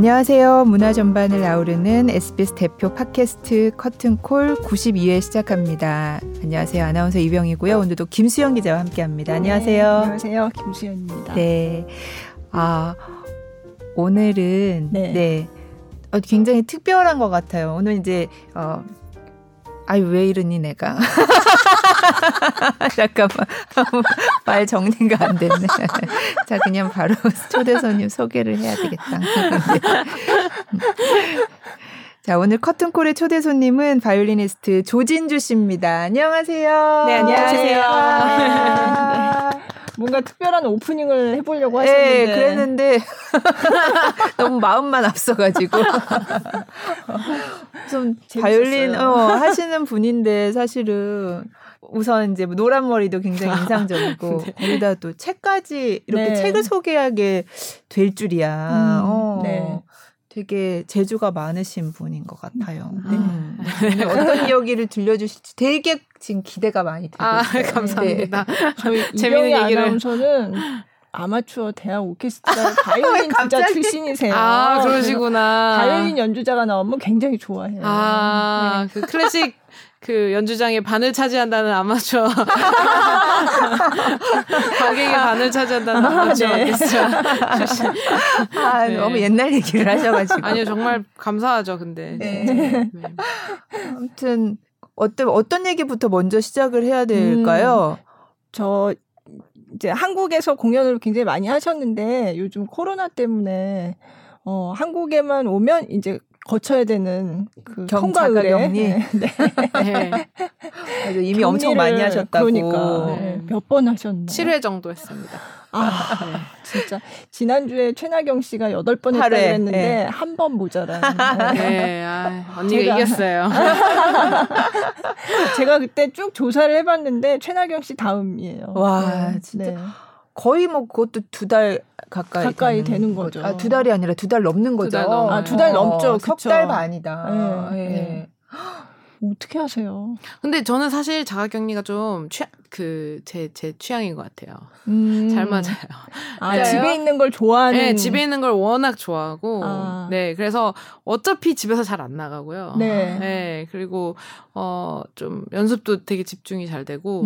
안녕하세요. 문화 전반을 아우르는 SBS 대표 팟캐스트 커튼콜 92회 시작합니다. 안녕하세요. 아나운서 이병이고요. 오늘도 김수연 기자와 함께합니다. 안녕하세요. 네, 안녕하세요. 김수연입니다. 네. 오늘은 굉장히 특별한 것 같아요. 오늘 이제 왜 이러니 내가. 잠깐만. 말 정리가 안 됐네. 자, 그냥 바로 초대손님 소개를 해야 되겠다. 자, 오늘 커튼콜의 초대손님은 바이올리니스트 조진주 씨입니다. 안녕하세요. 네, 안녕하세요. 뭔가 특별한 오프닝을 해보려고 하셨는데. 네, 그랬는데 너무 마음만 앞서가지고. 좀 재밌었어요. 바이올린 하시는 분인데 사실은 우선 이제 노란 머리도 굉장히 인상적이고 네. 거기다 또 책까지 이렇게 네. 책을 소개하게 될 줄이야. 네. 되게 재주가 많으신 분인 것 같아요. 네. 어떤 이야기를 들려주실지 되게 지금 기대가 많이 되고 있어요. 감사합니다. 네. 저희 재밌는 얘기를. 아나운서는 아마추어 대학 오케스트라 바이올린 주자 출신이세요. 아, 그러시구나. 바이올린 연주자가 나오면 굉장히 좋아해요. 아, 네. 그 클래식 그 연주장의 반을 차지한다는 아마추어 관객의 반을 차지한다는 아마추어 네. 너무 옛날 얘기를 하셔가지고 아니요 정말 감사하죠. 근데 네. 네. 아무튼 어떤 얘기부터 먼저 시작을 해야 될까요? 저 이제 한국에서 공연을 굉장히 많이 하셨는데 요즘 코로나 때문에 한국에만 오면 이제 거쳐야 되는 그 통과 의뢰. 이미 엄청 많이 하셨다고. 그러니까 네. 몇 번 하셨나요? 7회 정도 했습니다. 아, 진짜 지난주에 최나경 씨가 8번 했다고 했는데 네. 한 번 모자란. 네, 언니가 이겼어요. 제가 그때 쭉 조사를 해봤는데 최나경 씨 다음이에요. 와, 진짜 네. 거의 뭐 그것도 2달. 가까이 되는 거죠. 아, 2달이 아니라 2달 넘는 거죠. 2달 넘죠. 그쵸. 3달 반이다. 네. 네. 어떻게 하세요? 근데 저는 사실 자가격리가 좀 제 취향인 것 같아요. 잘 맞아요. 아, 집에 있는 걸 좋아하는. 네, 집에 있는 걸 워낙 좋아하고. 아. 네, 그래서 어차피 집에서 잘 안 나가고요. 네. 네, 그리고 좀 연습도 되게 집중이 잘 되고.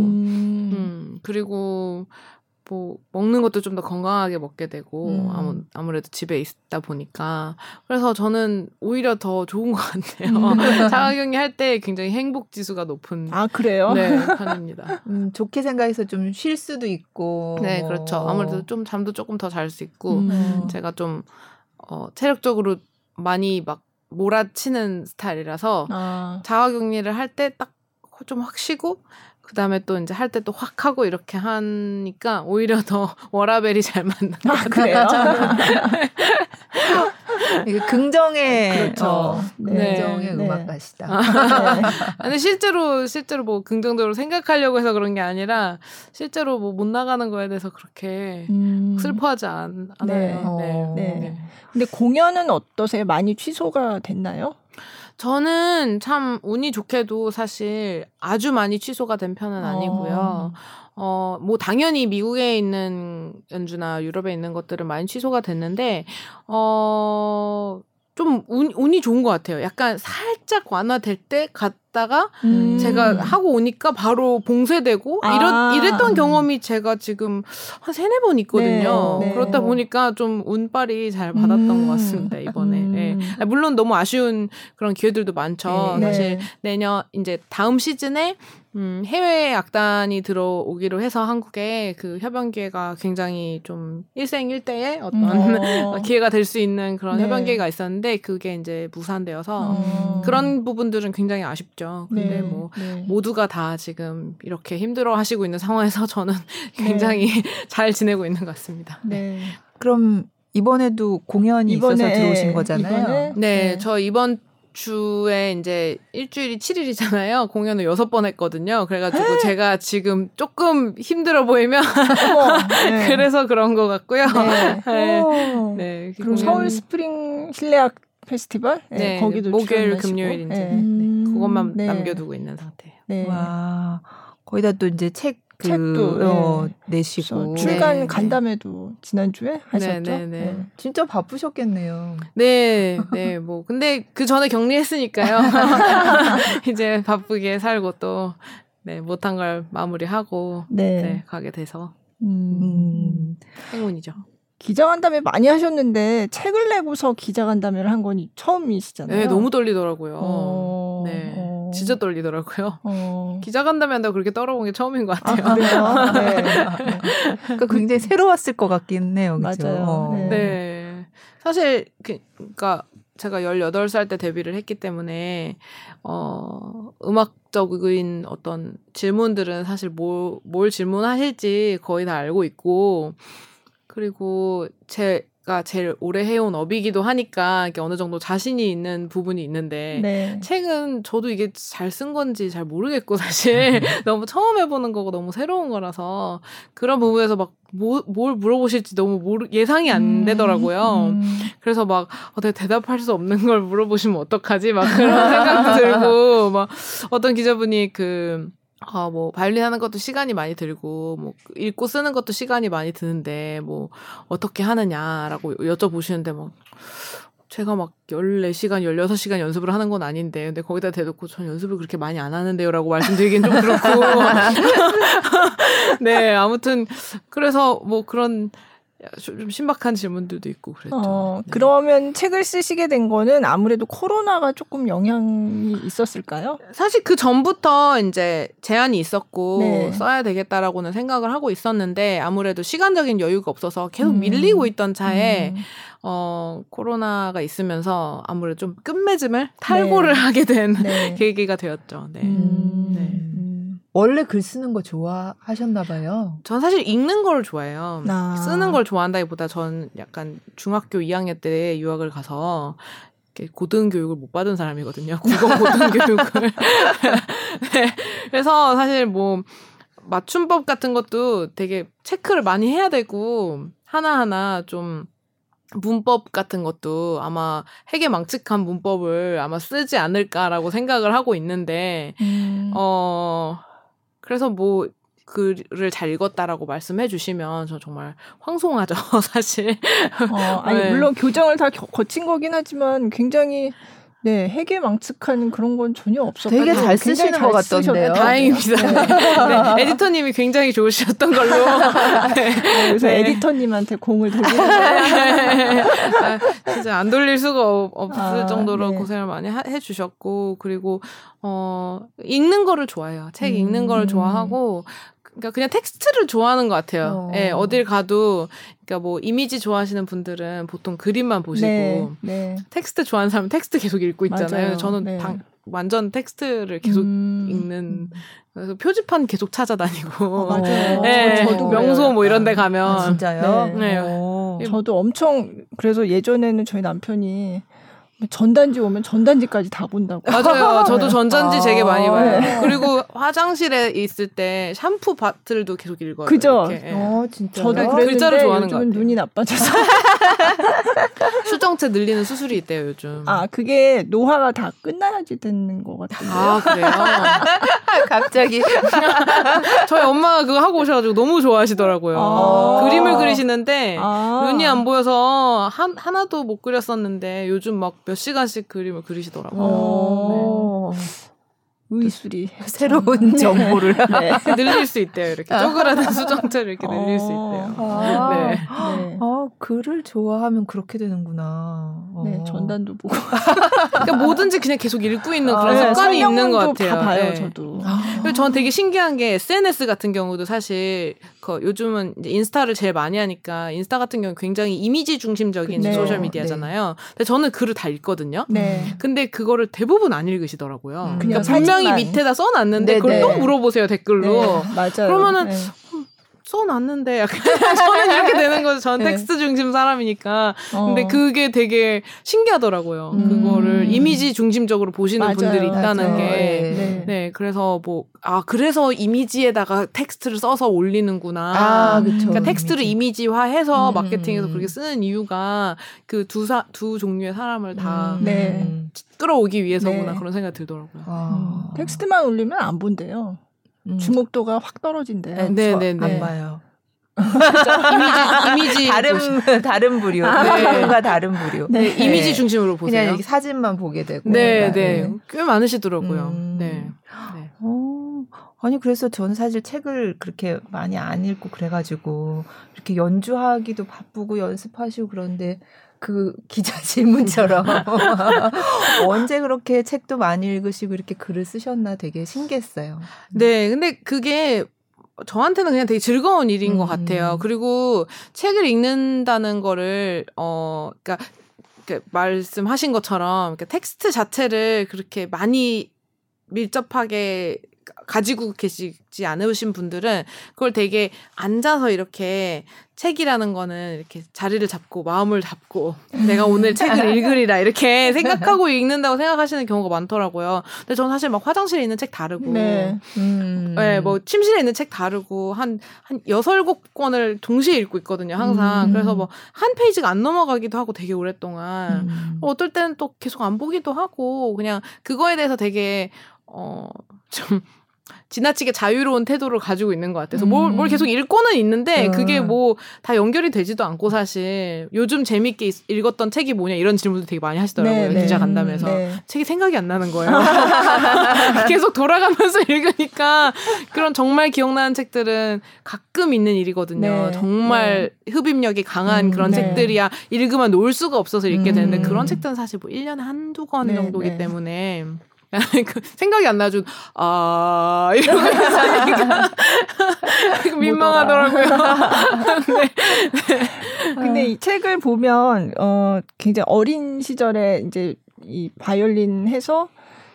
그리고. 뭐 먹는 것도 좀 더 건강하게 먹게 되고 아무래도 집에 있다 보니까 그래서 저는 오히려 더 좋은 것 같네요. 자가격리 할 때 굉장히 행복 지수가 높은 그래요? 네, 편입니다. 좋게 생각해서 좀 쉴 수도 있고 네 그렇죠. 아무래도 좀 잠도 조금 더 잘 수 있고 제가 좀 체력적으로 많이 막 몰아치는 스타일이라서 자가격리를 할 때 딱 좀 확 쉬고 그 다음에 또 이제 할 때 또 확 하고 이렇게 하니까 오히려 더 워라벨이 잘 맞는 것 같아요. 이게 긍정의 그렇죠. 네. 긍정의 네. 음악가시다. 네. 아니 실제로 뭐 긍정적으로 생각하려고 해서 그런 게 아니라 실제로 뭐 못 나가는 거에 대해서 그렇게 슬퍼하지 않아요. 네. 근데 공연은 어떠세요? 많이 취소가 됐나요? 저는 참 운이 좋게도 사실 아주 많이 취소가 된 편은 아니고요. 뭐 당연히 미국에 있는 연주나 유럽에 있는 것들은 많이 취소가 됐는데 좀 운이 좋은 것 같아요. 약간 살짝 완화될 때 갔다가 제가 하고 오니까 바로 봉쇄되고 이랬던 경험이 제가 지금 한 3-4번 있거든요. 네, 네. 그렇다 보니까 좀 운빨이 잘 받았던 것 같습니다. 이번에. 네. 물론 너무 아쉬운 그런 기회들도 많죠. 네, 사실 네. 내년 이제 다음 시즌에 해외 악단이 들어오기로 해서 한국에 그 협연 기회가 굉장히 좀 일생일대의 어떤 기회가 될 수 있는 그런 네. 협연 기회가 있었는데 그게 이제 무산되어서 그런 부분들은 굉장히 아쉽죠. 근데 네. 뭐 모두가 다 지금 이렇게 힘들어하시고 있는 상황에서 저는 굉장히 네. 잘 지내고 있는 것 같습니다. 네. 그럼 이번에도 공연이 있어서 들어오신 거잖아요. 네, 저 이번 주에 이제 일주일이 7일이잖아요. 공연을 6번 했거든요. 그래가지고 제가 지금 조금 힘들어 보이면 네. 그래서 그런 것 같고요. 네. 네. 그럼 서울 스프링 실내악 페스티벌 네. 거기도 목요일 금요일인지 네. 그것만 남겨두고 있는 상태예요. 네. 와 거기다 또 이제 책 그, 책도 내시고 출간 간담회도 지난주에 하셨죠? 네. 진짜 바쁘셨겠네요. 네. 뭐 근데 그 전에 격리했으니까요. 이제 바쁘게 살고 또 못한 걸 마무리하고 가게 돼서 행운이죠. 기자간담회 많이 하셨는데 책을 내고서 기자간담회를 한 건 처음이시잖아요. 네, 너무 떨리더라고요. 진짜 떨리더라고요. 기자간담회 한다고 그렇게 떨어본 게 처음인 것 같아요. 아, 그래요? 그러니까 굉장히 새로웠을 것 같긴 해요. 그렇죠? 맞아요. 사실 그러니까 제가 18살 때 데뷔를 했기 때문에 음악적인 어떤 질문들은 사실 뭘 질문하실지 거의 다 알고 있고, 그리고 제가 제일 오래 해온 업이기도 하니까 이게 어느 정도 자신이 있는 부분이 있는데 책은 저도 이게 잘 쓴 건지 잘 모르겠고 사실 너무 처음 해보는 거고 너무 새로운 거라서 그런 부분에서 막 뭘 물어보실지 너무 예상이 안 되더라고요. 그래서 막 대답할 수 없는 걸 물어보시면 어떡하지? 막 그런 생각도 들고 막 어떤 기자분이 바이올린 하는 것도 시간이 많이 들고, 읽고 쓰는 것도 시간이 많이 드는데, 어떻게 하느냐라고 여쭤보시는데, 제가 14시간, 16시간 연습을 하는 건 아닌데, 근데 거기다 대놓고 전 연습을 그렇게 많이 안 하는데요 라고 말씀드리긴 좀 그렇고. 아무튼, 그래서 그런, 좀 신박한 질문들도 있고 그랬죠. 그러면 책을 쓰시게 된 거는 아무래도 코로나가 조금 영향이 있었을까요? 사실 그 전부터 이제 제안이 있었고 써야 되겠다라고는 생각을 하고 있었는데 아무래도 시간적인 여유가 없어서 계속 밀리고 있던 차에 코로나가 있으면서 아무래도 좀 끝맺음을 탈고를 하게 된 계기가 되었죠. 원래 글 쓰는 거 좋아하셨나 봐요. 전 사실 읽는 걸 좋아해요. 쓰는 걸 좋아한다기보다 전 약간 중학교 2학년 때 유학을 가서 고등교육을 못 받은 사람이거든요. 국어 고등교육을. 그래서 사실 맞춤법 같은 것도 되게 체크를 많이 해야 되고 하나하나 좀 문법 같은 것도 아마 해괴망측한 문법을 아마 쓰지 않을까라고 생각을 하고 있는데 그래서 글을 잘 읽었다라고 말씀해 주시면 저 정말 황송하죠, 사실. 물론 교정을 다 거친 거긴 하지만 굉장히 해괴망측한 그런 건 전혀 없었고 되게 잘 쓰시는 것 같던데요. 다행입니다. 에디터님이 굉장히 좋으셨던 걸로. 그래서 에디터님한테 공을 돌리는 거예요. 진짜 안 돌릴 수가 없을 정도로 고생을 많이 해주셨고, 그리고 읽는 거를 좋아해요. 책 읽는 거를 좋아하고, 그러니까 그냥 텍스트를 좋아하는 것 같아요. 어딜 가도 그러니까 이미지 좋아하시는 분들은 보통 그림만 보시고 텍스트 좋아하는 사람은 텍스트 계속 읽고 있잖아요. 저는 완전 텍스트를 계속 읽는, 그래서 표지판 계속 찾아다니고 저도 명소 이런 데 가면 진짜요? 저도 엄청, 그래서 예전에는 저희 남편이 전단지 오면 전단지까지 다 본다고. 맞아요. 저도 전단지 되게 많이 봐요. 그리고 화장실에 있을 때 샴푸 바틀도 계속 읽어요. 그죠? 진짜. 저도 글자를 좋아하는 것 같아요. 요즘은 눈이 나빠져서. 수정체 늘리는 수술이 있대요, 요즘. 그게 노화가 다 끝나야지 되는 것 같은데요. 그래요? 갑자기. 저희 엄마가 그거 하고 오셔가지고 너무 좋아하시더라고요. 그림을 그리시는데 눈이 안 보여서 하나도 못 그렸었는데 요즘 몇 시간씩 그림을 그리시더라고요. 의술이 새로운 정보를 늘릴 수 있대요. 이렇게 쪼그라든 수정체를 이렇게 늘릴 수 있대요. 글을 좋아하면 그렇게 되는구나. 전단도 보고. 그러니까 뭐든지 그냥 계속 읽고 있는 그런 습관이 있는 것 같아요. 다 봐요, 저도. 전 되게 신기한 게 SNS 같은 경우도 사실 요즘은 이제 인스타를 제일 많이 하니까 인스타 같은 경우 굉장히 이미지 중심적인 소셜 미디어잖아요. 근데 저는 글을 다 읽거든요. 근데 그거를 대부분 안 읽으시더라고요. 그러니까 분명히 밑에다 써놨는데 그걸 또 물어보세요, 댓글로. 맞아요. 그러면은 써놨는데 약간 저는 이렇게 되는 거죠. 저는 텍스트 중심 사람이니까. 근데 그게 되게 신기하더라고요. 그거를 이미지 중심적으로 보시는 분들이 있다는 게. 그래서 그래서 이미지에다가 텍스트를 써서 올리는구나. 그쵸. 그러니까 텍스트를 이미지화해서 마케팅에서 그렇게 쓰는 이유가 그 두 종류의 사람을 다 끌어오기 위해서구나, 그런 생각이 들더라고요. 텍스트만 올리면 안 본대요. 주목도가 확 떨어진대요. 네네네. 안 봐요. 이미지 다른 부류. 네. 다른 부류. 네. 네. 이미지 중심으로 보세요. 그냥 이렇게 사진만 보게 되고. 네네. 네. 꽤 많으시더라고요. 네. 네. 아니 그래서 저는 사실 책을 그렇게 많이 안 읽고 그래가지고 이렇게 연주하기도 바쁘고 연습하시고 그런데 그 기자 질문처럼 언제 그렇게 책도 많이 읽으시고 이렇게 글을 쓰셨나 되게 신기했어요. 네, 근데 그게 저한테는 그냥 되게 즐거운 일인 것 같아요. 그리고 책을 읽는다는 거를 그러니까 말씀하신 것처럼 그러니까 텍스트 자체를 그렇게 많이 밀접하게 가지고 계시지 않으신 분들은 그걸 되게 앉아서 이렇게 책이라는 거는 이렇게 자리를 잡고 마음을 잡고 내가 오늘 책을 읽으리라 이렇게 생각하고 읽는다고 생각하시는 경우가 많더라고요. 근데 저는 사실 막 화장실에 있는 책 다르고 네. 네, 뭐 침실에 있는 책 다르고 한 6-7권을 동시에 읽고 있거든요. 항상. 그래서 뭐 한 페이지가 안 넘어가기도 하고 되게 오랫동안 어떨 때는 또 계속 안 보기도 하고 그냥 그거에 대해서 되게 좀 지나치게 자유로운 태도를 가지고 있는 것 같아서 뭘 계속 읽고는 있는데 그게 뭐 다 연결이 되지도 않고 사실 요즘 재밌게 읽었던 책이 뭐냐 이런 질문도 되게 많이 하시더라고요. 네, 기자 간담회에서. 네. 책이 생각이 안 나는 거예요. 계속 돌아가면서 읽으니까 그런 정말 기억나는 책들은 가끔 있는 일이거든요. 네, 정말 네. 흡입력이 강한 그런 네. 책들이야 읽으면 놓을 수가 없어서 읽게 되는데 그런 책들은 사실 뭐 1년에 1-2권 네, 정도기 네. 때문에 생각이 안 나죠. 아, 이러면서 민망하더라고요. 네. 네. 근데 이 책을 보면, 굉장히 어린 시절에 이제 이 바이올린 해서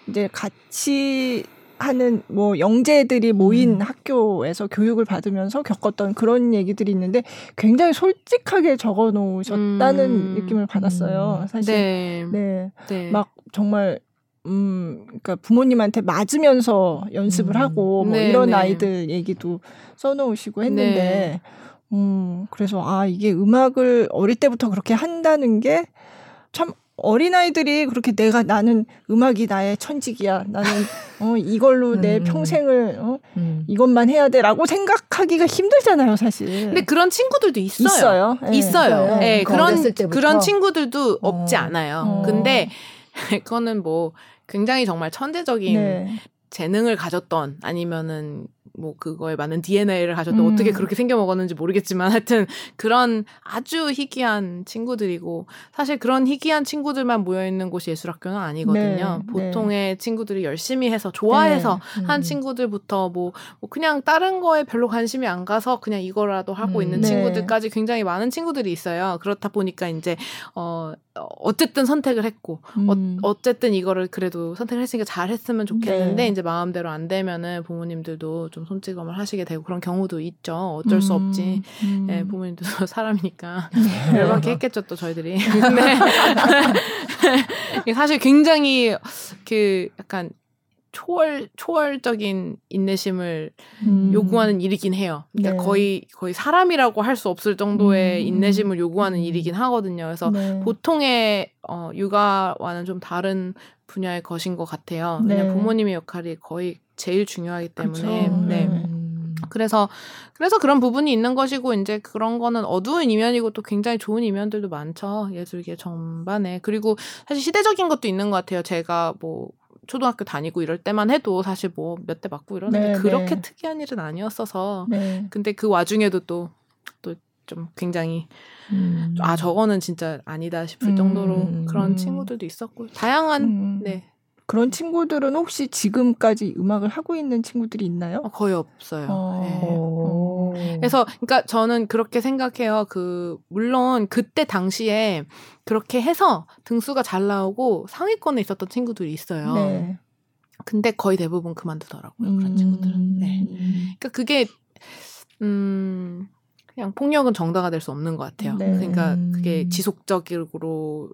이제 같이 하는 뭐 영재들이 모인 학교에서 교육을 받으면서 겪었던 그런 얘기들이 있는데 굉장히 솔직하게 적어 놓으셨다는 느낌을 받았어요. 사실. 네. 네. 네. 막 정말 그러니까 부모님한테 맞으면서 연습을 하고 뭐 네, 이런 네. 아이들 얘기도 써놓으시고 했는데, 네. 그래서 아 이게 음악을 어릴 때부터 그렇게 한다는 게 참 어린 아이들이 그렇게 나는 음악이 나의 천직이야, 나는 이걸로 내 평생을 이것만 해야 돼라고 생각하기가 힘들잖아요, 사실. 근데 그런 친구들도 있어요. 네, 있어요. 네, 네, 그런 친구들도 없지 않아요. 근데 그거는 뭐 굉장히 정말 천재적인 네. 재능을 가졌던 아니면은 뭐 그거에 맞는 DNA를 가졌던 어떻게 그렇게 생겨 먹었는지 모르겠지만 하여튼 그런 아주 희귀한 친구들이고 사실 그런 희귀한 친구들만 모여있는 곳이 예술학교는 아니거든요. 네. 보통의 네. 친구들이 열심히 해서 좋아해서 네. 한 친구들부터 뭐 그냥 다른 거에 별로 관심이 안 가서 그냥 이거라도 하고 있는 네. 친구들까지 굉장히 많은 친구들이 있어요. 그렇다 보니까 이제 어쨌든 선택을 했고 어쨌든 이거를 그래도 선택을 했으니까 잘했으면 좋겠는데 네. 이제 마음대로 안 되면은 부모님들도 좀 손찌검을 하시게 되고 그런 경우도 있죠. 어쩔 수 없지. 예, 부모님들도 사람이니까 열받게 했겠죠 또 저희들이. 근데 사실 굉장히 그 약간 초월적인 인내심을 요구하는 일이긴 해요. 그러니까 네. 거의 사람이라고 할 수 없을 정도의 인내심을 요구하는 일이긴 하거든요. 그래서 네. 보통의 육아와는 좀 다른 분야의 것인 것 같아요. 네. 왜냐하면 부모님의 역할이 거의 제일 중요하기 때문에. 그렇죠. 네. 그래서 그런 부분이 있는 것이고 이제 그런 거는 어두운 이면이고 또 굉장히 좋은 이면들도 많죠. 예술계 전반에. 그리고 사실 시대적인 것도 있는 것 같아요. 제가 뭐 초등학교 다니고 이럴 때만 해도 사실 뭐 몇 대 맞고 이러는데 네, 그렇게 네. 특이한 일은 아니었어서 네. 근데 그 와중에도 또 좀 굉장히 아 저거는 진짜 아니다 싶을 정도로 그런 친구들도 있었고 다양한 네. 그런 친구들은 혹시 지금까지 음악을 하고 있는 친구들이 있나요? 거의 없어요. 네. 그래서 그러니까 저는 그렇게 생각해요. 물론 그때 당시에 그렇게 해서 등수가 잘 나오고 상위권에 있었던 친구들이 있어요. 네. 근데 거의 대부분 그만두더라고요. 그런 친구들은. 네. 그러니까 그게 그냥 폭력은 정당화 될 수 없는 것 같아요. 네. 그러니까 그게 지속적으로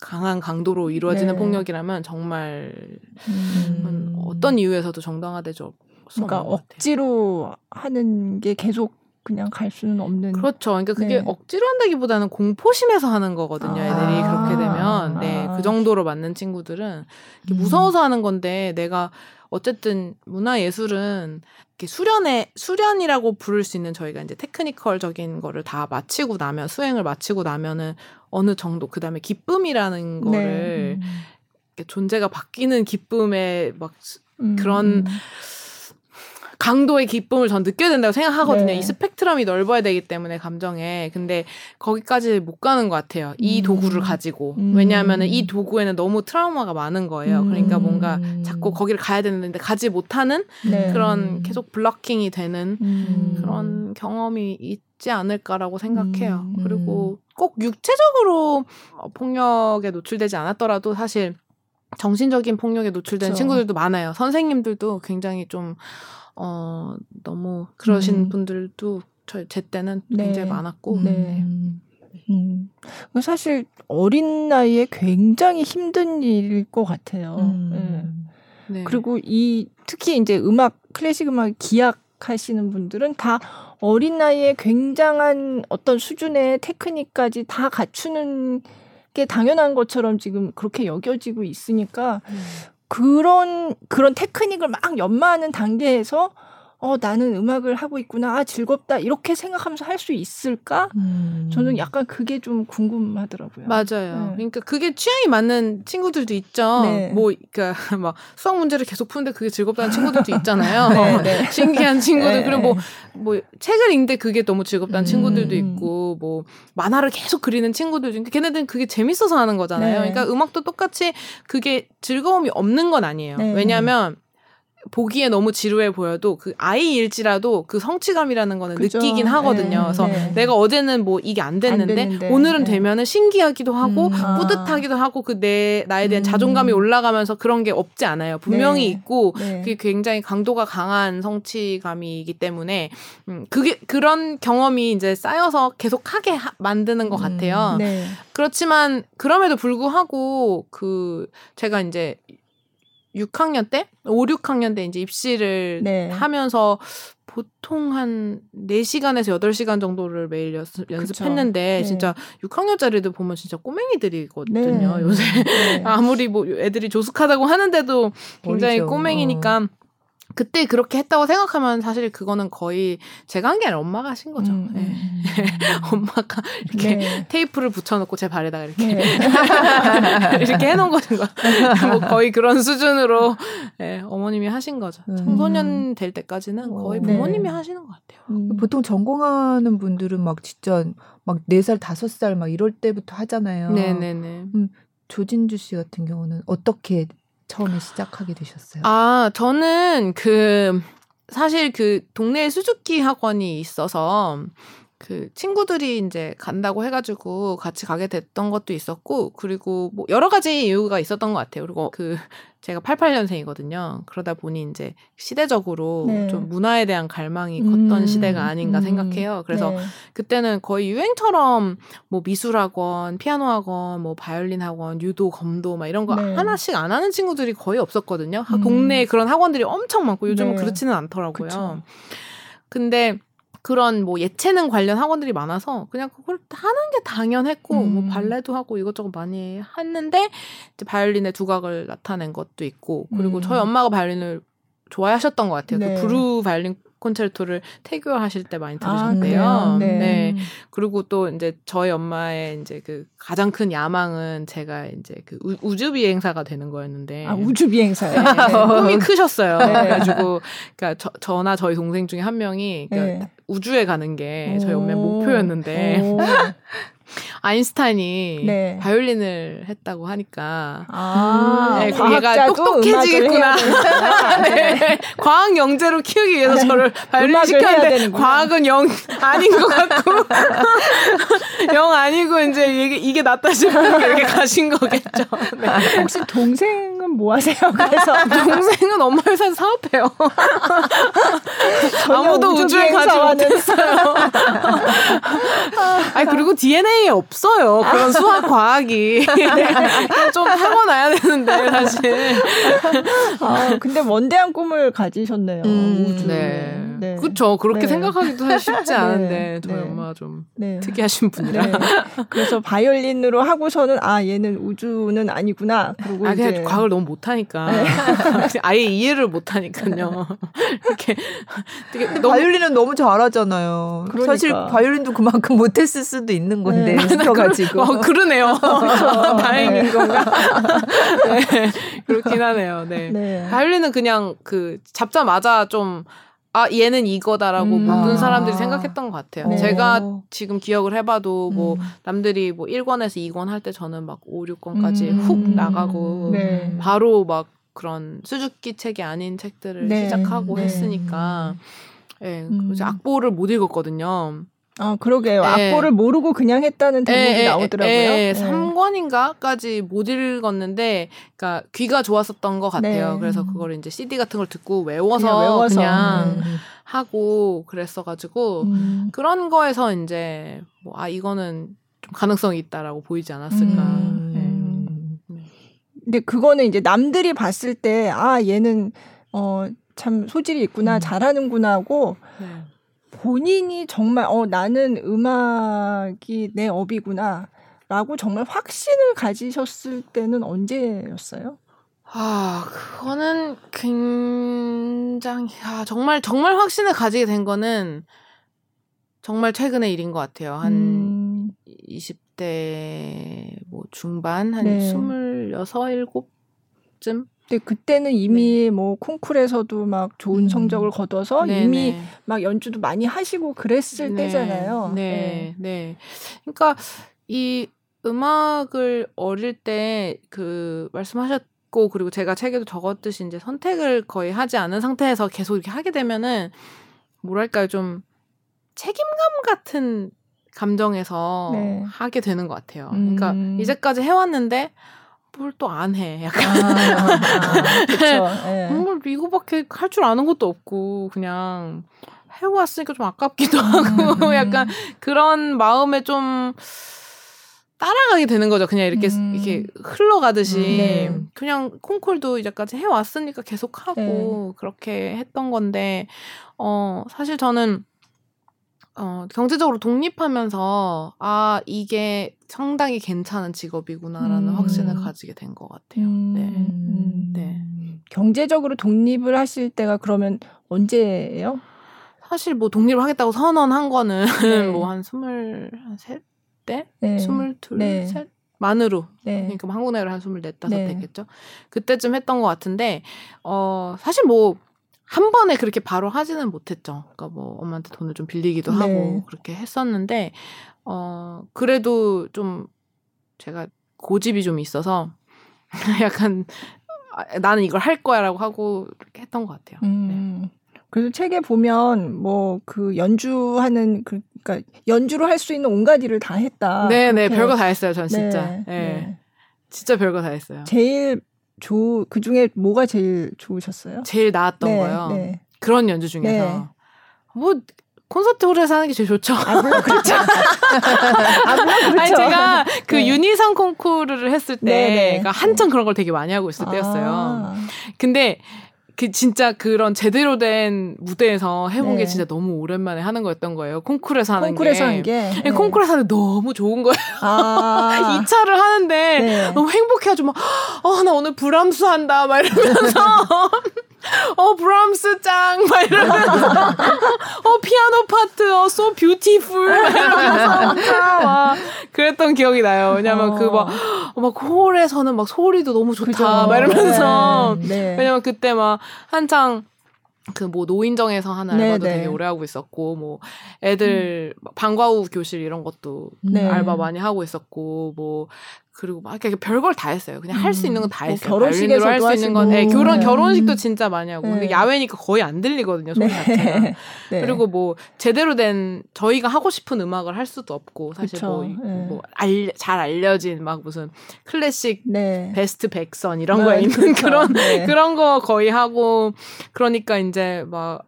강한 강도로 이루어지는 네. 폭력이라면 정말 어떤 이유에서도 정당화되죠. 그러니까 억지로 하는 게 계속 그냥 갈 수는 없는. 그렇죠. 그러니까 그게 네. 억지로 한다기보다는 공포심에서 하는 거거든요. 애들이 그렇게 되면 네, 그 정도로 맞는 친구들은 무서워서 하는 건데 내가 어쨌든 문화예술은 이렇게 수련이라고 부를 수 있는 저희가 이제 테크니컬적인 거를 다 마치고 나면 수행을 마치고 나면은 어느 정도 그다음에 기쁨이라는 거를 이렇게 존재가 바뀌는 기쁨에 막 그런 강도의 기쁨을 전 느껴야 된다고 생각하거든요. 네. 이 스펙트럼이 넓어야 되기 때문에 감정에. 근데 거기까지 못 가는 것 같아요. 이 도구를 가지고. 왜냐하면 이 도구에는 너무 트라우마가 많은 거예요. 그러니까 뭔가 자꾸 거기를 가야 되는데 가지 못하는 네. 그런 계속 블러킹이 되는 그런 경험이 있지 않을까라고 생각해요. 그리고 꼭 육체적으로 폭력에 노출되지 않았더라도 사실 정신적인 폭력에 노출된 그렇죠. 친구들도 많아요. 선생님들도 굉장히 좀 너무 그러신 분들도 제 때는 네. 굉장히 많았고 네. 사실 어린 나이에 굉장히 힘든 일일 것 같아요. 네. 그리고 특히 이제 음악 클래식 음악 기악 하시는 분들은 다 어린 나이에 굉장한 어떤 수준의 테크닉까지 다 갖추는 게 당연한 것처럼 지금 그렇게 여겨지고 있으니까 그런 테크닉을 막 연마하는 단계에서 나는 음악을 하고 있구나. 아, 즐겁다. 이렇게 생각하면서 할 수 있을까? 저는 약간 그게 좀 궁금하더라고요. 맞아요. 그러니까 그게 취향이 맞는 친구들도 있죠. 네. 뭐, 그러니까 막 수학 문제를 계속 푸는데 그게 즐겁다는 친구들도 있잖아요. 네, 네. 신기한 친구들. 네. 그리고 뭐, 책을 읽는데 그게 너무 즐겁다는 친구들도 있고, 뭐, 만화를 계속 그리는 친구들도 있고, 걔네들은 그게 재밌어서 하는 거잖아요. 네. 그러니까 음악도 똑같이 그게 즐거움이 없는 건 아니에요. 네. 왜냐면, 보기에 너무 지루해 보여도 그 아이일지라도 그 성취감이라는 거는 그죠. 느끼긴 하거든요. 네, 그래서 네. 내가 어제는 뭐 이게 안 됐는데 오늘은 네. 되면은 신기하기도 하고 뿌듯하기도 하고 그 나에 대한 자존감이 올라가면서 그런 게 없지 않아요. 분명히 네. 있고 네. 그게 굉장히 강도가 강한 성취감이기 때문에 그게 그런 경험이 이제 쌓여서 계속하게 만드는 것 같아요. 네. 그렇지만 그럼에도 불구하고 그 제가 이제 6학년 때? 5, 6학년 때 이제 입시를 네. 하면서 보통 한 4시간에서 8시간 정도를 매일 연습했는데 네. 진짜 6학년짜리들 보면 진짜 꼬맹이들이거든요. 네. 요새 아무리 뭐 애들이 조숙하다고 하는데도 굉장히 어리죠. 꼬맹이니까 그때 그렇게 했다고 생각하면 사실 그거는 거의 제가 한 게 아니라 엄마가 하신 거죠. 네. 엄마가 이렇게 네. 테이프를 붙여놓고 제 발에다가 이렇게 네. 이렇게 해놓은 거죠. 뭐 거의 그런 수준으로 네, 어머님이 하신 거죠. 청소년 될 때까지는 거의 부모님이 네. 하시는 것 같아요. 보통 전공하는 분들은 막 진짜 막 4살, 5살 막 이럴 때부터 하잖아요. 네네네. 조진주 씨 같은 경우는 어떻게 처음에 시작하게 되셨어요? 아, 저는 사실 동네에 스즈키 학원이 있어서 친구들이 이제 간다고 해가지고 같이 가게 됐던 것도 있었고, 그리고 뭐 여러 가지 이유가 있었던 것 같아요. 그리고 제가 88년생이거든요. 그러다 보니 이제 시대적으로 네. 좀 문화에 대한 갈망이 컸던 시대가 아닌가 생각해요. 그래서 네. 그때는 거의 유행처럼 뭐 미술학원, 피아노학원, 뭐 바이올린학원, 유도, 검도 막 이런 거 네. 하나씩 안 하는 친구들이 거의 없었거든요. 동네에 그런 학원들이 엄청 많고 요즘은 네. 그렇지는 않더라고요. 그쵸. 근데 그런 뭐 예체능 관련 학원들이 많아서 그냥 그걸 하는 게 당연했고 뭐 발레도 하고 이것저것 많이 했는데 이제 바이올린의 두각을 나타낸 것도 있고 그리고 저희 엄마가 바이올린을 좋아하셨던 것 같아요. 네. 그 브루 바이올린 콘체르토를 태교하실 때 많이 들으셨대요. 아, 네. 네. 그리고 또 이제 저희 엄마의 이제 그 가장 큰 야망은 제가 이제 그 우주 비행사가 되는 거였는데. 아, 우주 비행사요? 네. 꿈이 크셨어요. 네. 그래가지고 그러니까 저나 저희 동생 중에 한 명이 그러니까 네. 우주에 가는 게 저희 엄마의 목표였는데. 아인슈타인이 네. 바이올린을 했다고 하니까 네, 얘가 똑똑해지겠구나. 네. 과학 영재로 키우기 위해서 네. 저를 바이올린 시켰는데 과학은 0 아닌 것 같고 0 아니고 이제 이게 낫다 싶으면 이렇게 가신 거겠죠. 네. 혹시 동생은 뭐 하세요? 그래서 동생은 엄마 회사에서 사업해요. 아무도 우주에 가지 못했어요. 아니, 그리고 DNA에 없어요. 그런 수학 과학이. 좀 해놔야 되는데, 사실. 아, 근데 먼데한 꿈을 가지셨네요. 우주. 네. 네. 그렇죠. 그렇게 네. 생각하기도 사실 쉽지 않은데, 네. 저희 네. 엄마가 좀 네. 특이하신 분이라. 네. 그래서 바이올린으로 하고서는, 아, 얘는 우주는 아니구나. 그리고 아, 그냥 과학을 너무 못하니까. 네. 아예 이해를 못하니까요. 이렇게. 되게 너무 바이올린은 너무 잘하잖아요. 그러니까. 사실 바이올린도 그만큼 못했을 수도 있는 건데, 웃어가지고. 그러네요. 다행인 건가? 네. 그렇긴 하네요. 네. 네. 바이올린은 그냥 그 잡자마자 좀 아, 얘는 이거다라고 모든 사람들이 생각했던 것 같아요. 네. 제가 지금 기억을 해봐도 뭐 남들이 뭐 1권에서 2권 할 때 저는 막 5, 6권까지 훅 나가고 네. 바로 막 그런 스즈키 책이 아닌 책들을 네. 시작하고 네. 했으니까 네. 그래서 악보를 못 읽었거든요. 아, 그러게요. 네. 악보를 모르고 그냥 했다는 대목이 나오더라고요. 네. 3권인가까지 못 읽었는데, 그러니까 귀가 좋았었던 것 같아요. 네. 그래서 그걸 이제 CD 같은 걸 듣고 외워서. 그냥 하고 그랬어가지고, 그런 거에서 이제, 뭐, 아, 이거는 좀 가능성이 있다라고 보이지 않았을까. 근데 그거는 이제 남들이 봤을 때, 아, 얘는, 참 소질이 있구나, 잘하는구나 하고, 네. 본인이 정말 나는 음악이 내 업이구나 라고 정말 확신을 가지셨을 때는 언제였어요? 아, 그거는 굉장히 정말 확신을 가지게 된 거는 정말 최근의 일인 것 같아요. 한 20대 뭐 중반 한 26, 27쯤? 근데 그때는 이미 뭐 콩쿨에서도 막 좋은 성적을 거둬서 이미 막 연주도 많이 하시고 그랬을 때잖아요. 네. 그러니까 이 음악을 어릴 때 그 말씀하셨고 그리고 제가 책에도 적었듯이 이제 선택을 거의 하지 않은 상태에서 계속 이렇게 하게 되면은 뭐랄까요 좀 책임감 같은 감정에서 하게 되는 것 같아요. 그러니까 이제까지 해왔는데. 뭘 또 안 해. 약간. 그쵸. 예. 뭘 이거밖에 할 줄 아는 것도 없고, 그냥 해왔으니까 좀 아깝기도 하고, 약간 그런 마음에 좀 따라가게 되는 거죠. 그냥 이렇게 흘러가듯이. 그냥 콩콜도 이제까지 해왔으니까 계속 하고, 그렇게 했던 건데, 사실 저는, 경제적으로 독립하면서, 아, 이게 상당히 괜찮은 직업이구나라는 확신을 가지게 된 것 같아요. 경제적으로 독립을 하실 때가 그러면 언제예요? 사실 뭐 독립을 하겠다고 선언한 거는 뭐 한 23대? 22, 네. 셋? 만으로. 그러니까 한국 나이로 한 24, 5 됐겠죠? 그때쯤 했던 것 같은데, 사실 뭐, 한 번에 그렇게 바로 하지는 못했죠. 그러니까 뭐 엄마한테 돈을 좀 빌리기도 하고 그렇게 했었는데 그래도 좀 제가 고집이 좀 있어서 약간 나는 이걸 할 거야라고 하고 이렇게 했던 것 같아요. 그래서 책에 보면 뭐 그 연주하는 그러니까 연주로 할 수 있는 온갖 일을 다 했다. 네네 별거 다 했어요. 전 진짜. 진짜 별거 다 했어요. 제일 그 중에 뭐가 제일 좋으셨어요? 제일 나았던 거요. 그런 연주 중에서. 뭐, 콘서트 홀에서 하는 게 제일 좋죠. 아, 물론 그렇죠. 아니, 제가 그 윤이상 콩쿠르를 했을 때, 그러니까 한참 그런 걸 되게 많이 하고 있을 때였어요. 근데, 그 진짜 그런 제대로 된 무대에서 해본 게 진짜 너무 오랜만에 하는 거였던 거예요. 콩쿨에서 하는 게. 콩쿨에서 하는데 너무 좋은 거예요. 아. 2차를 하는데 너무 행복해가지고 막, 나 오늘 브람스 한다 막 이러면서 브람스 짱 막 이러면서 피아노 파트 so beautiful 막 이러면서 막 그랬던 기억이 나요. 왜냐면 그 막 홀에서는 막 소리도 너무 좋다 그죠? 막 이러면서 왜냐면 그때 막 한창 그 뭐 노인정에서 하는 알바도 되게 오래 하고 있었고 뭐 애들 방과 후 교실 이런 것도 알바 많이 하고 있었고 뭐 그리고 막 그러니까 별걸 다 했어요. 그냥 할 수 있는 건 다 했어요. 결혼식에서도 할 수 있는 건 네, 결혼식도 진짜 많이 하고. 근데 야외니까 거의 안 들리거든요, 소리 자체가. 네. 그리고 뭐 제대로 된 저희가 하고 싶은 음악을 할 수도 없고 사실 잘 알려진 막 무슨 클래식 베스트 100선 이런 거 있는 그런 거 거의 하고. 그러니까 이제 막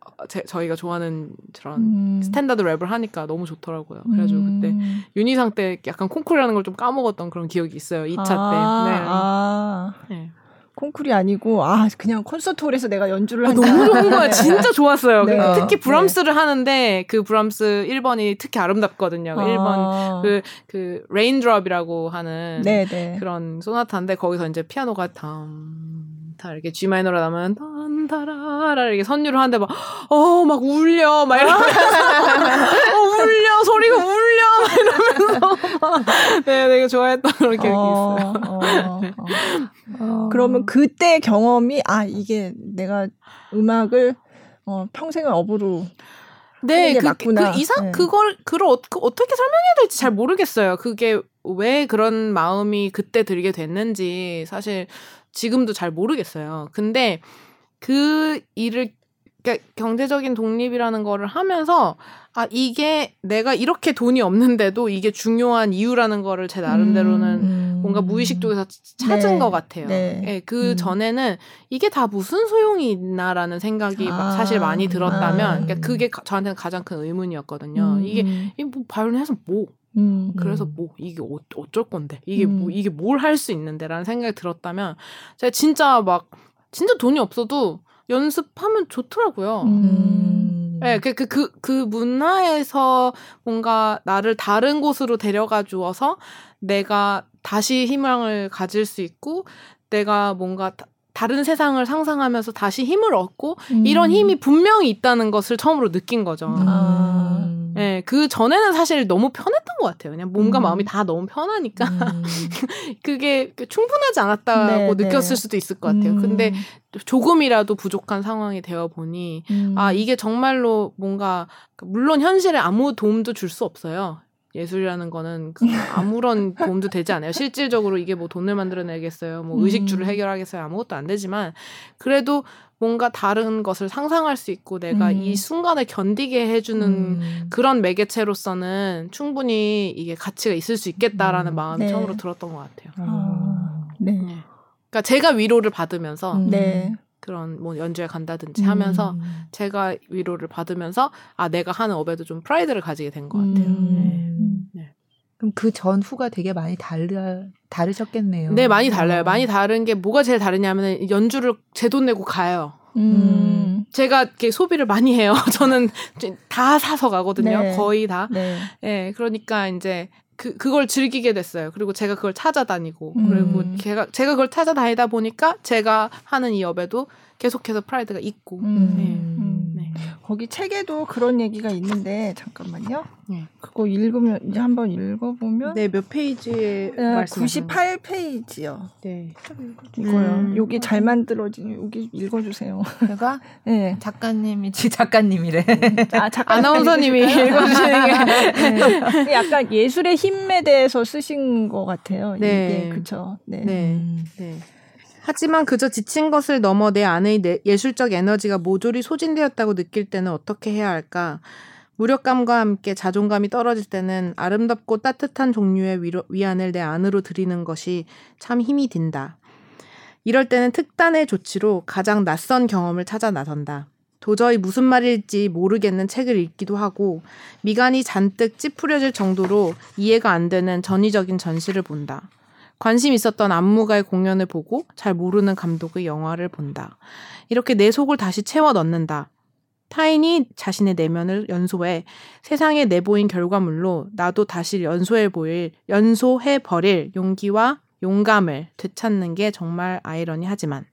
저희가 좋아하는 그런 스탠다드 랩을 하니까 너무 좋더라고요. 그래가지고 그때 윤이상 때 약간 콩쿨이라는 걸 좀 까먹었던 그런 기억이 있어요. 2차 때. 네. 네. 콩쿨이 아니고 그냥 콘서트홀에서 내가 연주를 한다. 너무 좋은 거야. 진짜 좋았어요. 네. 특히 브람스를 하는데 그 브람스 1번이 특히 아름답거든요. 1번 그 레인드롭이라고 하는 그런 소나타인데 거기서 이제 피아노가 다 이렇게 G 마이너로 나면 단다라라 이렇게 선율을 하는데 막 울려 막 이러면서 울려 소리가 울려 이러면서 네 되게 좋아했던 그런 기억이 있어요. 그러면 그때 경험이 이게 내가 음악을 평생을 업으로 네, 하는 게 맞구나. 그걸 어떻게 설명해야 될지 잘 모르겠어요. 그게 왜 그런 마음이 그때 들게 됐는지 사실 지금도 잘 모르겠어요. 근데 그 일을 그러니까 경제적인 독립이라는 거를 하면서 이게 내가 이렇게 돈이 없는데도 이게 중요한 이유라는 거를 제 나름대로는 뭔가 무의식 쪽에서 찾은 것 같아요. 네, 그 전에는 이게 다 무슨 소용이 있나라는 생각이 사실 많이 들었다면 그러니까 그게 저한테는 가장 큰 의문이었거든요. 이게 뭐 바이올린해서 뭐 그래서 뭐 이게 어쩔 건데 이게 뭘 할 수 있는데라는 생각이 들었다면 제가 진짜 돈이 없어도 연습하면 좋더라고요. 네, 그 문화에서 뭔가 나를 다른 곳으로 데려가 주어서 내가 다시 희망을 가질 수 있고 내가 뭔가 다른 세상을 상상하면서 다시 힘을 얻고 이런 힘이 분명히 있다는 것을 처음으로 느낀 거죠. 네, 그 전에는 사실 너무 편했던 것 같아요. 그냥 몸과 마음이 다 너무 편하니까 그게 충분하지 않았다고 느꼈을 수도 있을 것 같아요. 근데 조금이라도 부족한 상황이 되어 보니 이게 정말로 뭔가 물론 현실에 아무 도움도 줄 수 없어요. 예술이라는 거는 아무런 도움도 되지 않아요. 실질적으로 이게 뭐 돈을 만들어내겠어요. 뭐 의식주를 해결하겠어요. 아무것도 안 되지만 그래도 뭔가 다른 것을 상상할 수 있고 내가 이 순간을 견디게 해주는 그런 매개체로서는 충분히 이게 가치가 있을 수 있겠다라는 마음이 처음으로 들었던 것 같아요. 그러니까 제가 위로를 받으면서 그런 뭐 연주에 간다든지 하면서 제가 위로를 받으면서 내가 하는 업에도 좀 프라이드를 가지게 된 것 같아요. 그럼 그 전후가 되게 많이 다르셨겠네요. 네, 많이 달라요. 많이 다른 게 뭐가 제일 다르냐면 연주를 제 돈 내고 가요. 제가 이렇게 소비를 많이 해요. 저는 다 사서 가거든요. 거의 다. 네, 그러니까 이제 그걸 즐기게 됐어요. 그리고 제가 그걸 찾아다니고 그리고 제가 그걸 찾아다니다 보니까 제가 하는 이 업에도 계속해서 프라이드가 있고. 거기 책에도 그런 얘기가 있는데 잠깐만요. 그거 읽으면 이제 한번 읽어보면 몇 페이지에 98페이지요. 네. 이거요. 여기 잘 만들어진 여기 읽어주세요. 제가 작가님이래. 아나운서님이 읽어주시는 게 약간 예술의 힘에 대해서 쓰신 것 같아요. 네, 그렇죠. 네. 하지만 그저 지친 것을 넘어 내 안의 예술적 에너지가 모조리 소진되었다고 느낄 때는 어떻게 해야 할까? 무력감과 함께 자존감이 떨어질 때는 아름답고 따뜻한 종류의 위안을 내 안으로 들이는 것이 참 힘이 든다. 이럴 때는 특단의 조치로 가장 낯선 경험을 찾아 나선다. 도저히 무슨 말일지 모르겠는 책을 읽기도 하고 미간이 잔뜩 찌푸려질 정도로 이해가 안 되는 전위적인 전시를 본다. 관심 있었던 안무가의 공연을 보고 잘 모르는 감독의 영화를 본다. 이렇게 내 속을 다시 채워 넣는다. 타인이 자신의 내면을 연소해 세상에 내보인 결과물로 나도 다시 연소해버릴 용기와 용감을 되찾는 게 정말 아이러니하지만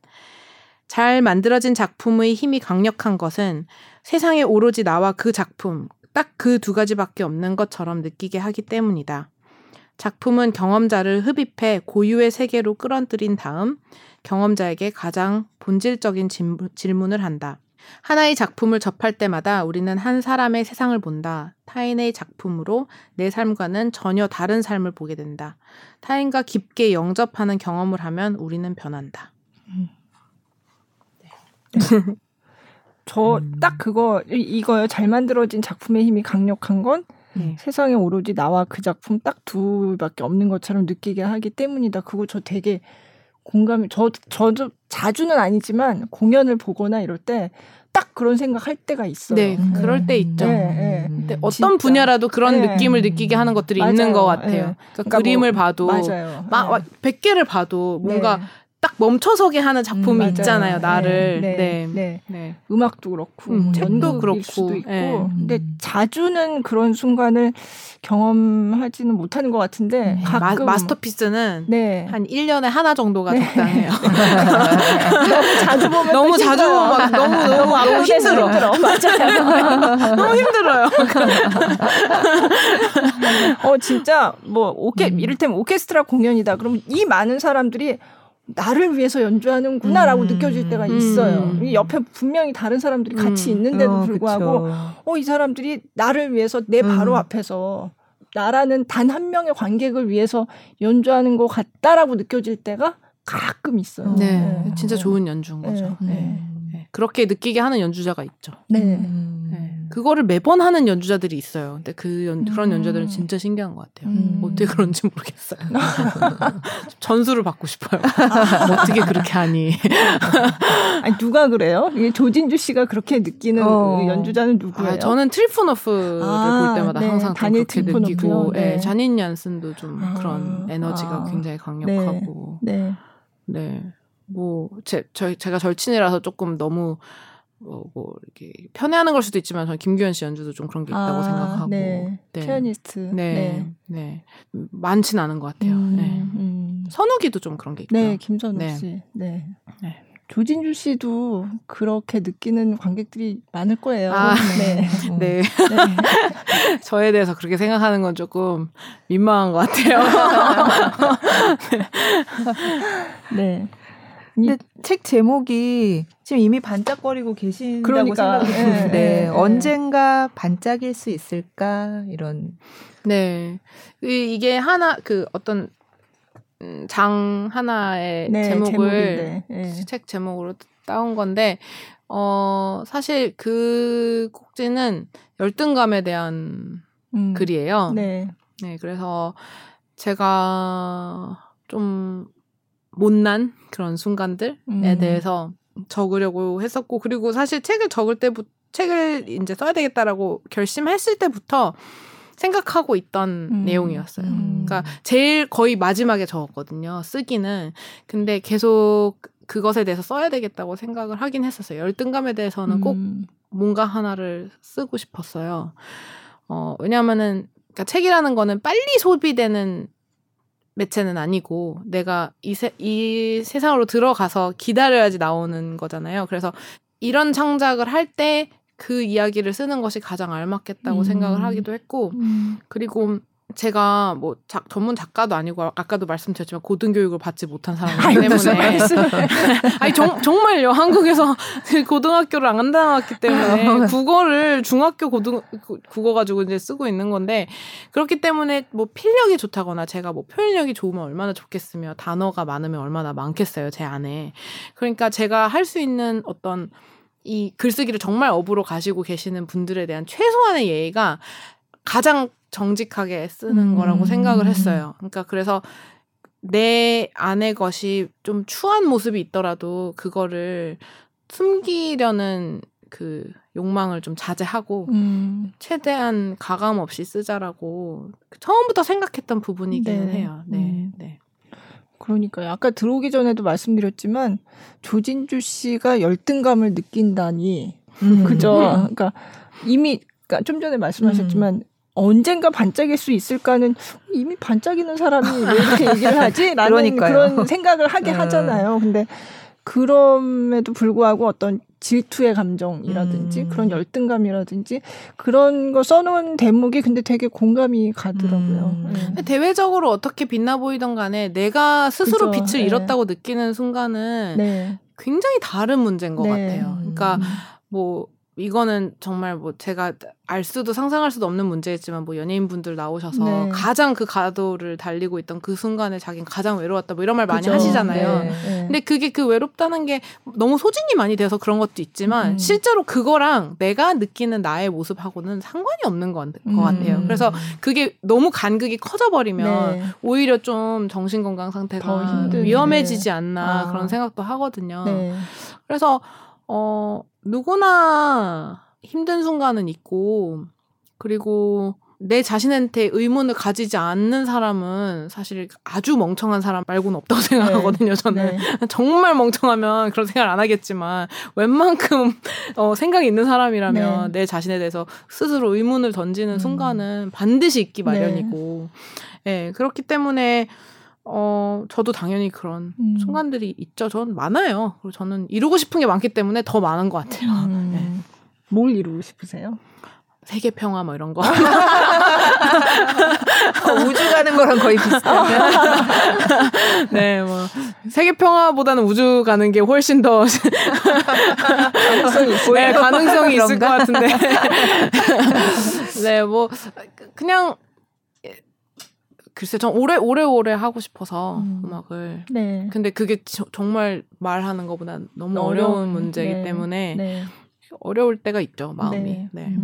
잘 만들어진 작품의 힘이 강력한 것은 세상에 오로지 나와 그 작품, 딱 그 두 가지밖에 없는 것처럼 느끼게 하기 때문이다. 작품은 경험자를 흡입해 고유의 세계로 끌어들인 다음 경험자에게 가장 본질적인 질문을 한다. 하나의 작품을 접할 때마다 우리는 한 사람의 세상을 본다. 타인의 작품으로 내 삶과는 전혀 다른 삶을 보게 된다. 타인과 깊게 영접하는 경험을 하면 우리는 변한다. 네. 저 딱 그거 이거요. 잘 만들어진 작품의 힘이 강력한 건 세상에 오로지 나와 그 작품 딱 둘밖에 없는 것처럼 느끼게 하기 때문이다. 그거 저 되게 공감이 저도 자주는 아니지만 공연을 보거나 이럴 때 딱 그런 생각할 때가 있어요. 네, 그럴 때 있죠. 네. 근데 어떤 진짜. 분야라도 그런 느낌을 느끼게 하는 것들이 맞아요. 있는 것 같아요. 그러니까 그림을 뭐, 봐도 맞아요. 100개를 봐도 뭔가 딱 멈춰서게 하는 작품이 있잖아요. 나를. 네. 음악도 그렇고 책도 그렇고. 수도 있고. 근데 자주는 그런 순간을 경험하지는 못하는 것 같은데 가끔 마스터피스는 한 1년에 하나 정도가 적당해요. 너무 자주 보면 너무 힘들어. 맞아요. 너무 힘들어요. 진짜 뭐 이를테면 오케스트라 공연이다. 그러면 이 많은 사람들이 나를 위해서 연주하는구나라고 느껴질 때가 있어요. 옆에 분명히 다른 사람들이 같이 있는데도 불구하고 이 사람들이 나를 위해서 내 바로 앞에서 나라는 단 한 명의 관객을 위해서 연주하는 것 같다라고 느껴질 때가 가끔 있어요. 진짜 좋은 연주인 거죠. 그렇게 느끼게 하는 연주자가 있죠. 그거를 매번 하는 연주자들이 있어요. 근데 그런 연주자들은 진짜 신기한 것 같아요. 어떻게 그런지 모르겠어요. 전수를 받고 싶어요. 어떻게 그렇게 하니? 아니 누가 그래요? 이게 조진주 씨가 그렇게 느끼는 그 연주자는 누구예요? 저는 트리프노프를 볼 때마다 항상 그렇게 느끼고, 자닌 얀슨도 좀 그런 에너지가 굉장히 강력하고, 제가 절친이라서 조금 너무 이렇게 편애하는 걸 수도 있지만 저는 김규현 씨 연주도 좀 그런 게 있다고 생각하고 피아니스트 많진 않은 것 같아요. 선우기도 좀 그런 게 있고요. 김선우 씨. 조진주 씨도 그렇게 느끼는 관객들이 많을 거예요. 저에 대해서 그렇게 생각하는 건 조금 민망한 것 같아요. 근데 책 제목이 지금 이미 반짝거리고 계신다고 생각해요. 언젠가 반짝일 수 있을까 이런. 이게 하나 어떤 장 하나의 제목을 책 제목으로 따온 건데 사실 그 꼭지는 열등감에 대한 글이에요. 그래서 제가 좀 못난 그런 순간들에 대해서 적으려고 했었고, 그리고 사실 책을 적을 때부터, 책을 이제 써야 되겠다라고 결심했을 때부터 생각하고 있던 내용이었어요. 그러니까 제일 거의 마지막에 적었거든요, 쓰기는. 근데 계속 그것에 대해서 써야 되겠다고 생각을 하긴 했었어요. 열등감에 대해서는 꼭 뭔가 하나를 쓰고 싶었어요. 왜냐면은, 그러니까 책이라는 거는 빨리 소비되는 매체는 아니고 내가 이 세상으로 들어가서 기다려야지 나오는 거잖아요. 그래서 이런 창작을 할 때 그 이야기를 쓰는 것이 가장 알맞겠다고 생각을 하기도 했고 그리고 제가 전문 작가도 아니고 아까도 말씀드렸지만 고등교육을 받지 못한 사람이기 때문에 정말요. 한국에서 고등학교를 안 다녔기 때문에 국어를 국어 가지고 이제 쓰고 있는 건데 그렇기 때문에 필력이 좋다거나 제가 표현력이 좋으면 얼마나 좋겠으며 단어가 많으면 얼마나 많겠어요, 제 안에. 그러니까 제가 할 수 있는 어떤 이 글쓰기를 정말 업으로 가시고 계시는 분들에 대한 최소한의 예의가 가장 정직하게 쓰는 거라고 생각을 했어요. 그러니까 그래서 내 안의 것이 좀 추한 모습이 있더라도 그거를 숨기려는 그 욕망을 좀 자제하고 최대한 가감 없이 쓰자라고 처음부터 생각했던 부분이기는 해요. 그러니까요. 아까 들어오기 전에도 말씀드렸지만 조진주 씨가 열등감을 느낀다니 그죠? 그러니까 이미 좀 전에 말씀하셨지만 언젠가 반짝일 수 있을까는 이미 반짝이는 사람이 왜 이렇게 얘기를 하지? 라는 그런 생각을 하게 하잖아요. 근데 그럼에도 불구하고 어떤 질투의 감정이라든지 그런 열등감이라든지 그런 거 써놓은 대목이 근데 되게 공감이 가더라고요. 대외적으로 어떻게 빛나 보이던 간에 내가 스스로 빛을 잃었다고 느끼는 순간은 굉장히 다른 문제인 것 같아요. 그러니까 뭐 이거는 정말 뭐 제가 알 수도 상상할 수도 없는 문제였지만 뭐 연예인분들 나오셔서 네. 가장 그 가도를 달리고 있던 그 순간에 자기는 가장 외로웠다 뭐 이런 말 많이 하시잖아요. 네. 네. 근데 그게 그 외롭다는 게 너무 소진이 많이 돼서 그런 것도 있지만 실제로 그거랑 내가 느끼는 나의 모습하고는 상관이 없는 것 같아요. 그래서 그게 너무 간극이 커져버리면 네. 오히려 좀 정신건강 상태가 위험해지지 않나 그런 생각도 하거든요. 네. 그래서 누구나 힘든 순간은 있고, 그리고 내 자신한테 의문을 가지지 않는 사람은 사실 아주 멍청한 사람 말고는 없다고 생각하거든요, 네. 저는. 네. 정말 멍청하면 그런 생각을 안 하겠지만, 웬만큼 생각이 있는 사람이라면 네. 내 자신에 대해서 스스로 의문을 던지는 순간은 반드시 있기 마련이고, 네, 그렇기 때문에 저도 당연히 그런 순간들이 있죠. 전 많아요. 그리고 저는 이루고 싶은 게 많기 때문에 더 많은 것 같아요. 네. 뭘 이루고 싶으세요? 세계 평화 뭐 이런 거. 우주 가는 거랑 거의 비슷한데. 네, 뭐 세계 평화보다는 우주 가는 게 훨씬 더 네, 가능성이 있을 것 같은데. 네, 뭐 그냥. 글쎄, 전 오래 하고 싶어서 음악을. 네. 근데 그게 정말 말하는 것보다 너무 어려운 문제이기 네. 때문에 네. 어려울 때가 있죠, 마음이. 네. 네.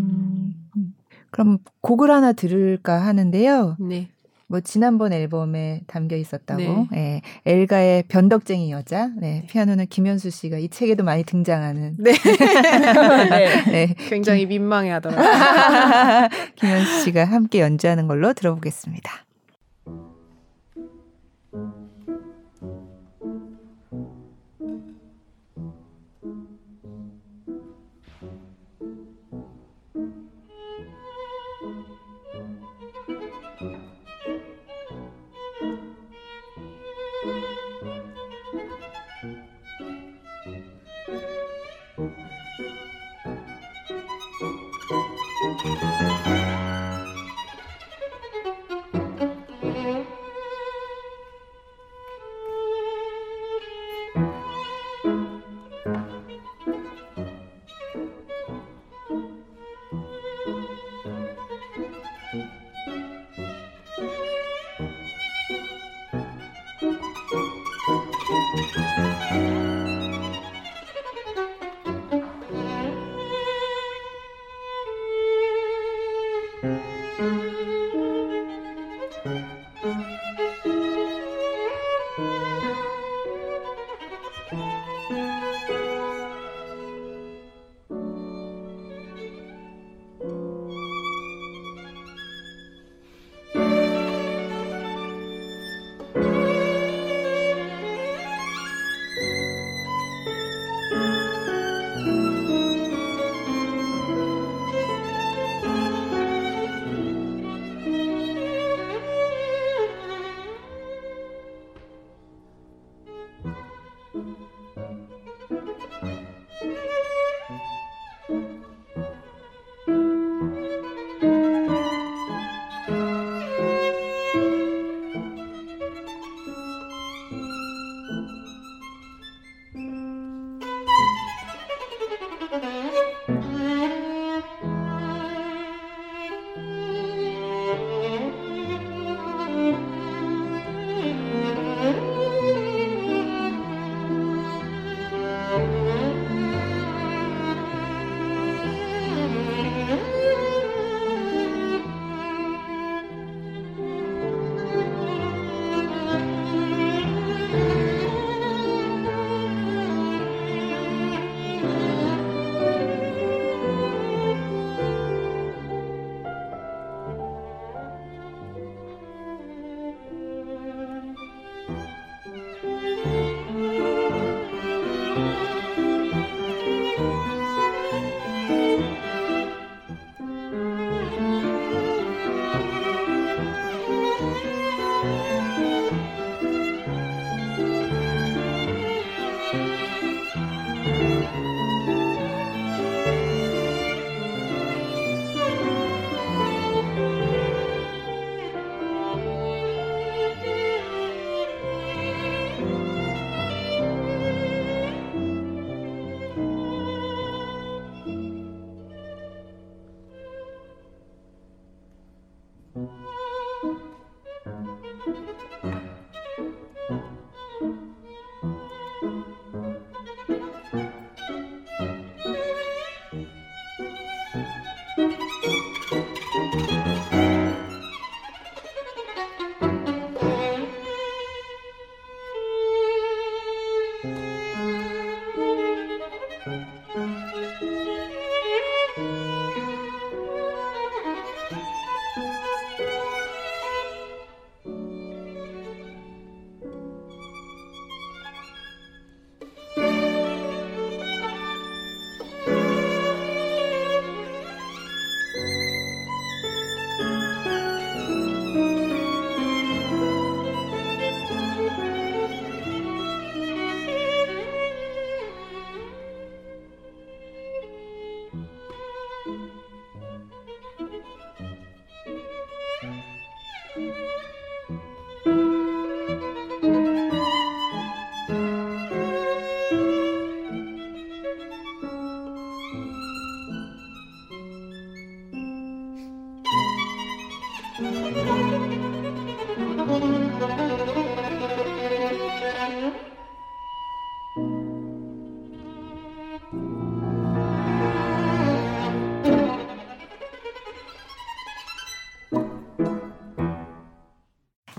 그럼 곡을 하나 들을까 하는데요. 네. 뭐 지난번 앨범에 담겨 있었다고. 네. 네. 엘가의 변덕쟁이 여자. 네. 피아노는 김현수 씨가 이 책에도 많이 등장하는. 네. 네. 네. 굉장히 민망해하더라고요. 김현수 씨가 함께 연주하는 걸로 들어보겠습니다.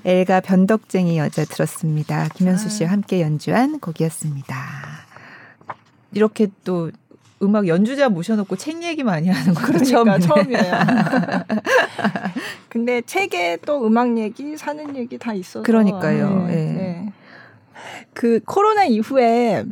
엘가 변덕쟁이 여자 들었습니다. 김현수 씨와 함께 연주한 곡이었습니다. 이렇게 또 음악 연주자 모셔놓고 책 얘기 많이 하는 거 그러니까 처음이에요. 근데 책에 또 음악 얘기, 사는 얘기 다 있어서. 그러니까요. 네. 네. 네. 그 코로나 이후에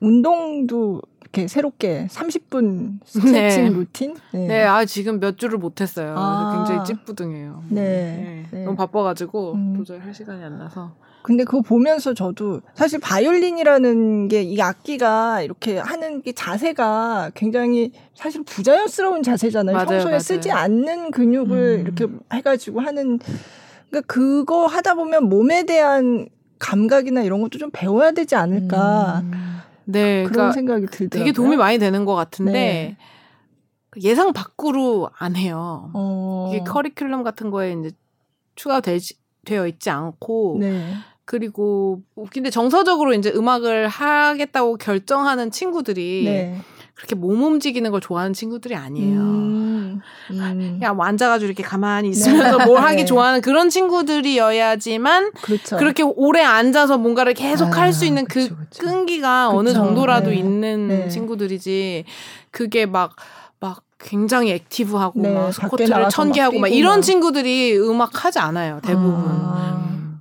운동도 이렇게 새롭게 30분 스트레칭 루틴? 네. 네, 아 지금 몇 주를 못했어요. 굉장히 찌뿌둥해요. 네. 네. 너무 바빠가지고 도저히 할 시간이 안 나서. 근데 그거 보면서 저도 사실 바이올린이라는 게 이 악기가 이렇게 하는 게 자세가 굉장히 사실 부자연스러운 자세잖아요. 맞아요, 평소에 맞아요. 쓰지 않는 근육을 이렇게 해가지고 하는. 그러니까 그거 하다 보면 몸에 대한 감각이나 이런 것도 좀 배워야 되지 않을까. 네, 그런 그러니까 생각이 들더라고요. 되게 도움이 많이 되는 것 같은데 네. 예상 밖으로 안 해요. 이게 커리큘럼 같은 거에 이제 추가되어 있지 않고 네. 그리고 근데 정서적으로 이제 음악을 하겠다고 결정하는 친구들이 네. 그렇게 몸 움직이는 걸 좋아하는 친구들이 아니에요. 그냥 앉아가지고 이렇게 가만히 있으면서 네. 뭘 하기 네. 좋아하는 그런 친구들이어야지만 그렇죠. 그렇게 오래 앉아서 뭔가를 계속 할 수 있는 그쵸, 그쵸. 끈기가 그쵸. 어느 정도라도 네. 있는 네. 친구들이지 그게 막 굉장히 액티브하고 네. 막 스쿼트를 1,000개 하고 막 이런 친구들이 음악 하지 않아요. 대부분.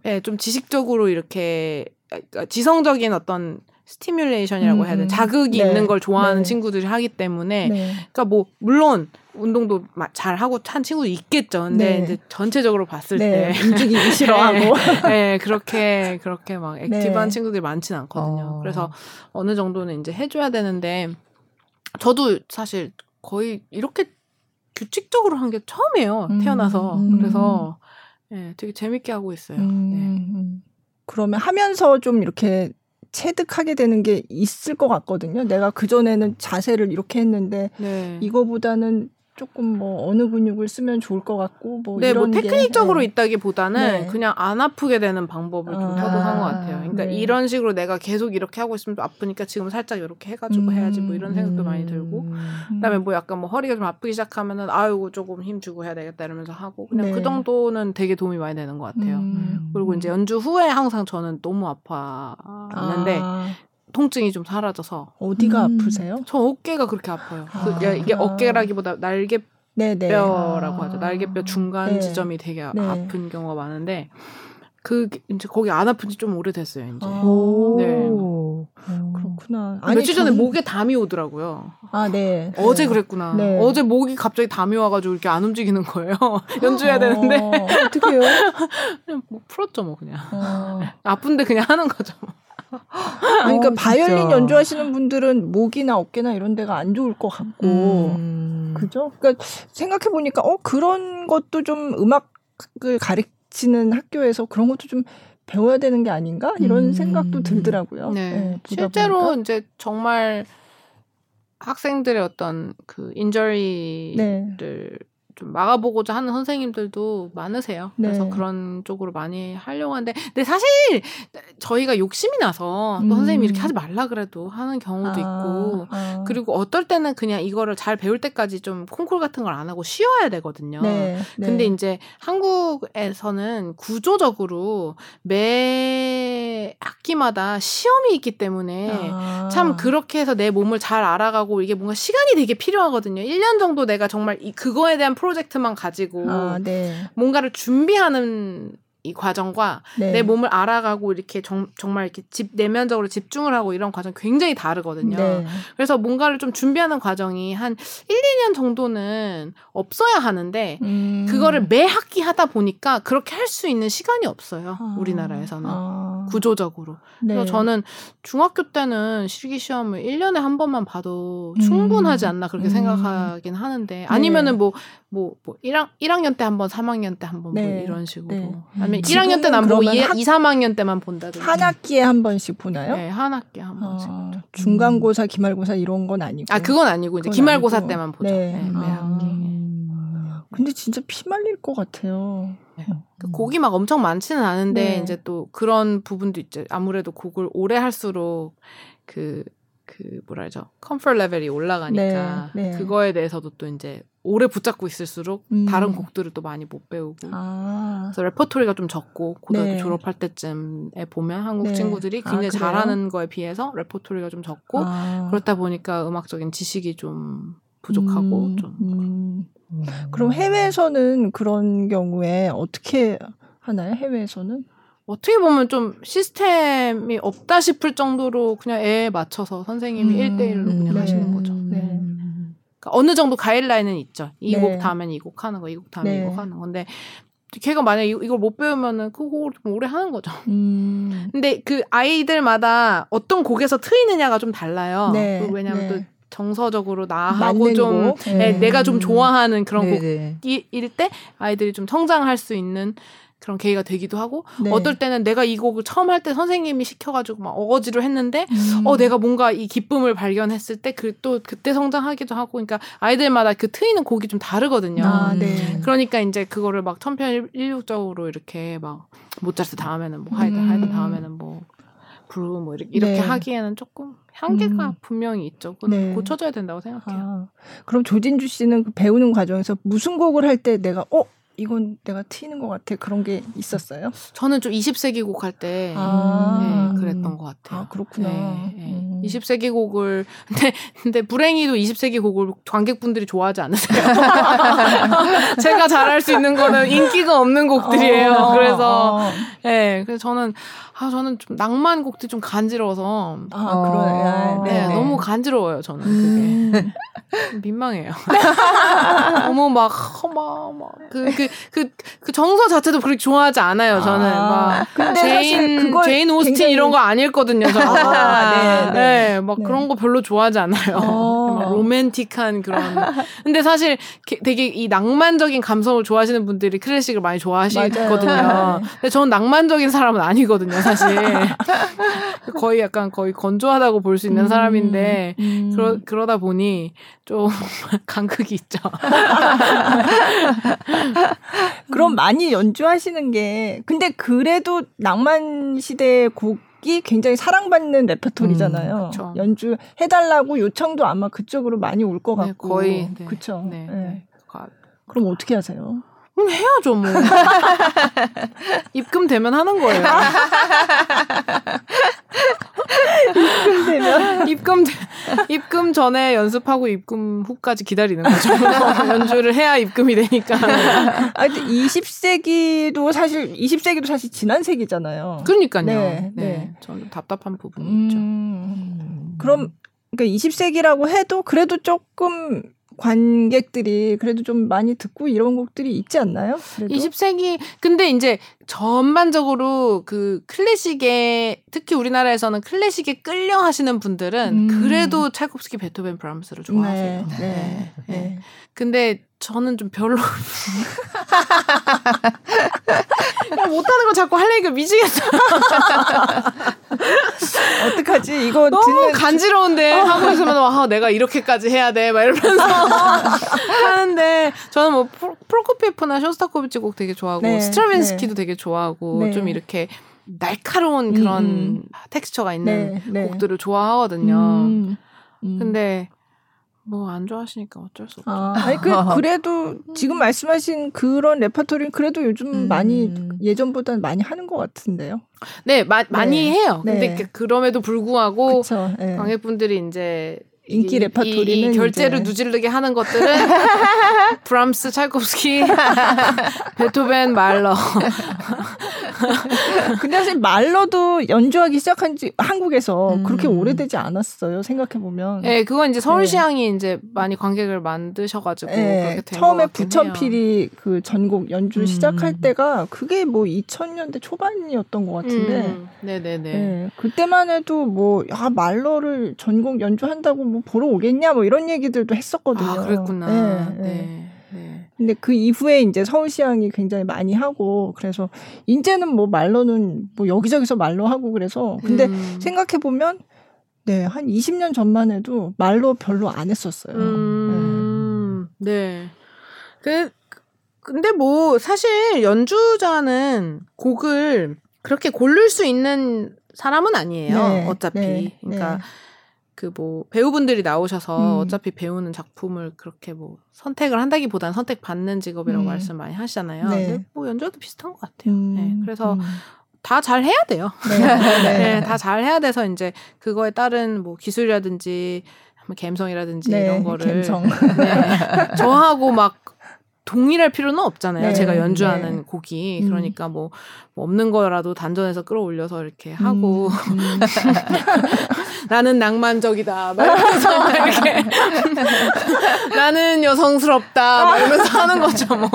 네, 좀 지식적으로 이렇게 지성적인 어떤 스티뮬레이션이라고 해야 되나 자극이 네. 있는 걸 좋아하는 네. 친구들이 하기 때문에 네. 그러니까 뭐 물론 운동도 잘 하고 한 친구도 있겠죠. 근데 네. 이제 전체적으로 봤을 네. 때 움직이기 싫어하고 네. 네, 그렇게 막 액티브한 네. 친구들이 많진 않거든요. 그래서 어느 정도는 이제 해줘야 되는데 저도 사실 거의 이렇게 규칙적으로 한 게 처음이에요. 태어나서 그래서 네, 되게 재밌게 하고 있어요. 네. 그러면 하면서 좀 이렇게 체득하게 되는 게 있을 것 같거든요. 내가 그전에는 자세를 이렇게 했는데 네. 이거보다는 조금 뭐 어느 근육을 쓰면 좋을 것 같고 뭐 네, 이런 뭐 테크닉적으로 네. 있다기보다는 네. 그냥 안 아프게 되는 방법을 좀 터득한 것 같아요. 그러니까 네. 이런 식으로 내가 계속 이렇게 하고 있으면 또 아프니까 지금 살짝 이렇게 해가지고 해야지 뭐 이런 생각도 많이 들고 그다음에 뭐 약간 뭐 허리가 좀 아프기 시작하면은 아이고 조금 힘 주고 해야 되겠다 이러면서 하고 그냥 네. 그 정도는 되게 도움이 많이 되는 것 같아요. 그리고 이제 연주 후에 항상 저는 너무 아팠는데 통증이 좀 사라져서. 어디가 아프세요? 저 어깨가 그렇게 아파요. 이게 어깨라기보다 날개뼈라고 네네. 하죠. 날개뼈 중간 네. 지점이 되게 네. 아픈 경우가 많은데 이제 거기 안 아픈 지 좀 오래됐어요. 이제. 네. 그렇구나. 며칠 전에 목에 담이 오더라고요. 아, 네. 어제 그랬구나. 네. 어제 목이 갑자기 담이 와가지고 이렇게 안 움직이는 거예요. 연주해야 되는데. 어떡해요? 그냥 뭐 풀었죠, 뭐 그냥. 아픈데 그냥 하는 거죠. 그러니까 바이올린 진짜. 연주하시는 분들은 목이나 어깨나 이런 데가 안 좋을 것 같고 그죠? 그러니까 생각해보니까 그런 것도 좀 음악을 가르치는 학교에서 그런 것도 좀 배워야 되는 게 아닌가? 이런 생각도 들더라고요. 네. 실제로 보니까. 이제 정말 학생들의 어떤 그 인저리를 네. 좀 막아보고자 하는 선생님들도 많으세요. 그래서 네. 그런 쪽으로 많이 하려고 하는데, 근데 사실 저희가 욕심이 나서 또 선생님이 이렇게 하지 말라 그래도 하는 경우도 있고, 그리고 어떨 때는 그냥 이거를 잘 배울 때까지 좀 콩쿨 같은 걸 안 하고 쉬어야 되거든요. 네. 네. 근데 이제 한국에서는 구조적으로 매 학기마다 시험이 있기 때문에 참 그렇게 해서 내 몸을 잘 알아가고 이게 뭔가 시간이 되게 필요하거든요. 1년 정도 내가 정말 그거에 대한 프로젝트만 가지고 네. 뭔가를 준비하는 이 과정과 네. 내 몸을 알아가고 이렇게 정말 이렇게 내면적으로 집중을 하고 이런 과정이 굉장히 다르거든요. 네. 그래서 뭔가를 좀 준비하는 과정이 한 1, 2년 정도는 없어야 하는데 그거를 매 학기 하다 보니까 그렇게 할 수 있는 시간이 없어요. 우리나라에서는. 구조적으로. 네. 그래서 저는 중학교 때는 실기시험을 1년에 한 번만 봐도 충분하지 않나 그렇게 생각하긴 하는데 네. 아니면은 뭐 1학년 때 한 번, 3학년 때 한 번 네. 뭐 이런 식으로. 네. 아니면 1학년 때는 안 보고 2, 3학년 때만 본다든지. 한 학기에 한 번씩 보나요? 네, 한 학기에 한 번씩. 중간고사, 기말고사 이런 건 아니고. 아, 그건 아니고 이제 기말고사 아니고. 때만 보죠. 네, 네 매 학기. 근데 진짜 피 말릴 것 같아요. 네. 곡이 막 엄청 많지는 않은데 네. 이제 또 그런 부분도 있죠. 아무래도 곡을 오래 할수록 그 뭐라 하죠? 컴포트 레벨이 올라가니까 네, 네. 그거에 대해서도 또 이제 오래 붙잡고 있을수록 다른 곡들을 또 많이 못 배우고 그래서 레퍼토리가 좀 적고 고등학교 네. 졸업할 때쯤에 보면 한국 네. 친구들이 굉장히 잘하는 거에 비해서 레퍼토리가 좀 적고 그렇다 보니까 음악적인 지식이 좀 부족하고 좀 그럼 해외에서는 그런 경우에 어떻게 하나요? 해외에서는? 어떻게 보면 좀 시스템이 없다 싶을 정도로 그냥 애에 맞춰서 선생님이 1대1로 그냥 네. 하시는 거죠. 네. 그러니까 어느 정도 가이드라인은 있죠. 이 곡 네. 다음엔 이 곡 하는 거, 이 곡 다음엔 네. 이 곡 하는 건데 걔가 만약에 이걸 못 배우면은 그 곡을 좀 오래 하는 거죠. 근데 그 아이들마다 어떤 곡에서 트이느냐가 좀 달라요. 네. 왜냐하면 네. 또 정서적으로 나하고 좀 네. 내가 좀 좋아하는 그런 네네. 곡일 때 아이들이 좀 성장할 수 있는 그런 계기가 되기도 하고 네. 어떨 때는 내가 이 곡을 처음 할 때 선생님이 시켜가지고 막 어거지로 했는데 내가 뭔가 이 기쁨을 발견했을 때 또 그때 성장하기도 하고 그러니까 아이들마다 그 트이는 곡이 좀 다르거든요. 네. 그러니까 이제 그거를 막 천편일률적으로 이렇게 막 모차르트 다음에는 뭐 하이든 다음에는 뭐 브루 뭐 이렇게 네. 하기에는 조금 한계가 분명히 있죠. 그건 네. 고쳐져야 된다고 생각해요. 그럼 조진주 씨는 배우는 과정에서 무슨 곡을 할 때 내가 이건 내가 트이는 것 같아 그런 게 있었어요? 저는 좀 20세기 곡 할 때 네, 그랬던 것 같아요. 아, 그렇구나. 네, 네. 20세기 곡을 근데 불행히도 20세기 곡을 관객분들이 좋아하지 않으세요. 제가 잘할 수 있는 거는 인기가 없는 곡들이에요. 그래서 네, 그래서 저는 좀 낭만 곡들이 좀 간지러워서 그러네. 네, 네. 너무 간지러워요. 저는 그게 민망해요. 너무 그 정서 자체도 그렇게 좋아하지 않아요. 저는 막 제인 오스틴 굉장히... 이런 거 아니었거든요. 네, 막 네. 그런 거 별로 좋아하지 않아요. 막 로맨틱한 그런. 근데 사실 되게 이 낭만적인 감성을 좋아하시는 분들이 클래식을 많이 좋아하시거든요. 네. 근데 저는 낭만적인 사람은 아니거든요, 사실. 거의 건조하다고 볼 수 있는 사람인데 그러다 보니 좀 간극이 있죠. 그럼 많이 연주하시는 게 근데 그래도 낭만 시대의 곡 굉장히 사랑받는 레퍼토리잖아요. 그렇죠. 연주해달라고 요청도 아마 그쪽으로 많이 올 것 같고. 네, 거의. 네, 그렇죠. 네, 네. 그럼 어떻게 하세요? 해야죠, 뭐. 입금되면 하는 거예요. 입금되면? 입금 전에 연습하고 입금 후까지 기다리는 거죠. 연주를 해야 입금이 되니까. 아, 20세기도 사실 지난 세기잖아요. 그러니까요. 네. 네. 저는 답답한 부분이 있죠. 그럼, 그러니까 20세기라고 해도 그래도 조금 관객들이 그래도 좀 많이 듣고 이런 곡들이 있지 않나요? 그래도? 20세기 근데 이제 전반적으로 그 클래식에 특히 우리나라에서는 클래식에 끌려 하시는 분들은 그래도 차이콥스키, 베토벤, 브람스를 좋아하세요. 네. 네. 네. 네. 근데 저는 좀 별로 못하는 거 자꾸 하려니까 미치겠어. 어떡하지? 이거 너무 듣는... 간지러운데 하고 있으면 내가 이렇게까지 해야 돼 막 이러면서 하는데 근데 저는 뭐 프로코피예프나 쇼스타코비치 곡 되게 좋아하고 네, 스트라빈스키도 네. 되게 좋아하고 네. 좀 이렇게 날카로운 그런 텍스처가 있는 네, 네. 곡들을 좋아하거든요. 근데 뭐 안 좋아하시니까 어쩔 수 없죠. 아, 아니 그래도 지금 말씀하신 그런 레퍼토리는 그래도 요즘 많이 예전보다는 많이 하는 것 같은데요. 네, 많이 해요. 네. 근데 그럼에도 불구하고 그쵸, 네. 관객분들이 이제 인기 레퍼토리는 이 결제를 이제. 누질르게 하는 것들은 브람스, 차이콥스키, 베토벤, 말러. 근데 사실 말러도 연주하기 시작한 지 한국에서 그렇게 오래되지 않았어요. 생각해 보면. 네, 그건 이제 서울시향이 네. 이제 많이 관객을 만드셔가지고 네, 그렇게 된 처음에 부천필이 그 전곡 연주 시작할 때가 그게 뭐 2000년대 초반이었던 것 같은데. 네네네. 네, 그때만 해도 뭐 야, 말러를 전곡 연주한다고 뭐 보러 오겠냐 뭐 이런 얘기들도 했었거든요. 아, 그랬구나. 네. 네. 네. 네. 근데 그 이후에 이제 서울시향이 굉장히 많이 하고, 그래서, 이제는 뭐 말로는, 뭐 여기저기서 말로 하고 그래서, 근데 생각해보면, 네, 한 20년 전만 해도 말로 별로 안 했었어요. 네. 근데 뭐, 사실 연주자는 곡을 그렇게 고를 수 있는 사람은 아니에요. 네, 어차피. 네, 그러니까. 네. 그 뭐 배우분들이 나오셔서 어차피 배우는 작품을 그렇게 뭐 선택을 한다기보단 선택받는 직업이라고 말씀 많이 하시잖아요. 네. 근데 뭐 연주도 비슷한 것 같아요. 네. 그래서 다 잘 해야 돼요. 네. 네, 다 잘 해야 돼서 이제 그거에 따른 뭐 기술이라든지 감성이라든지 네. 이런 거를 감성. 네. 저하고 막 동일할 필요는 없잖아요. 네, 제가 연주하는 네. 곡이. 그러니까 뭐 없는 거라도 단전에서 끌어올려서 이렇게 하고 나는 낭만적이다 막 이러면서 이렇게 나는 여성스럽다 막 이러면서 하는 거죠 뭐.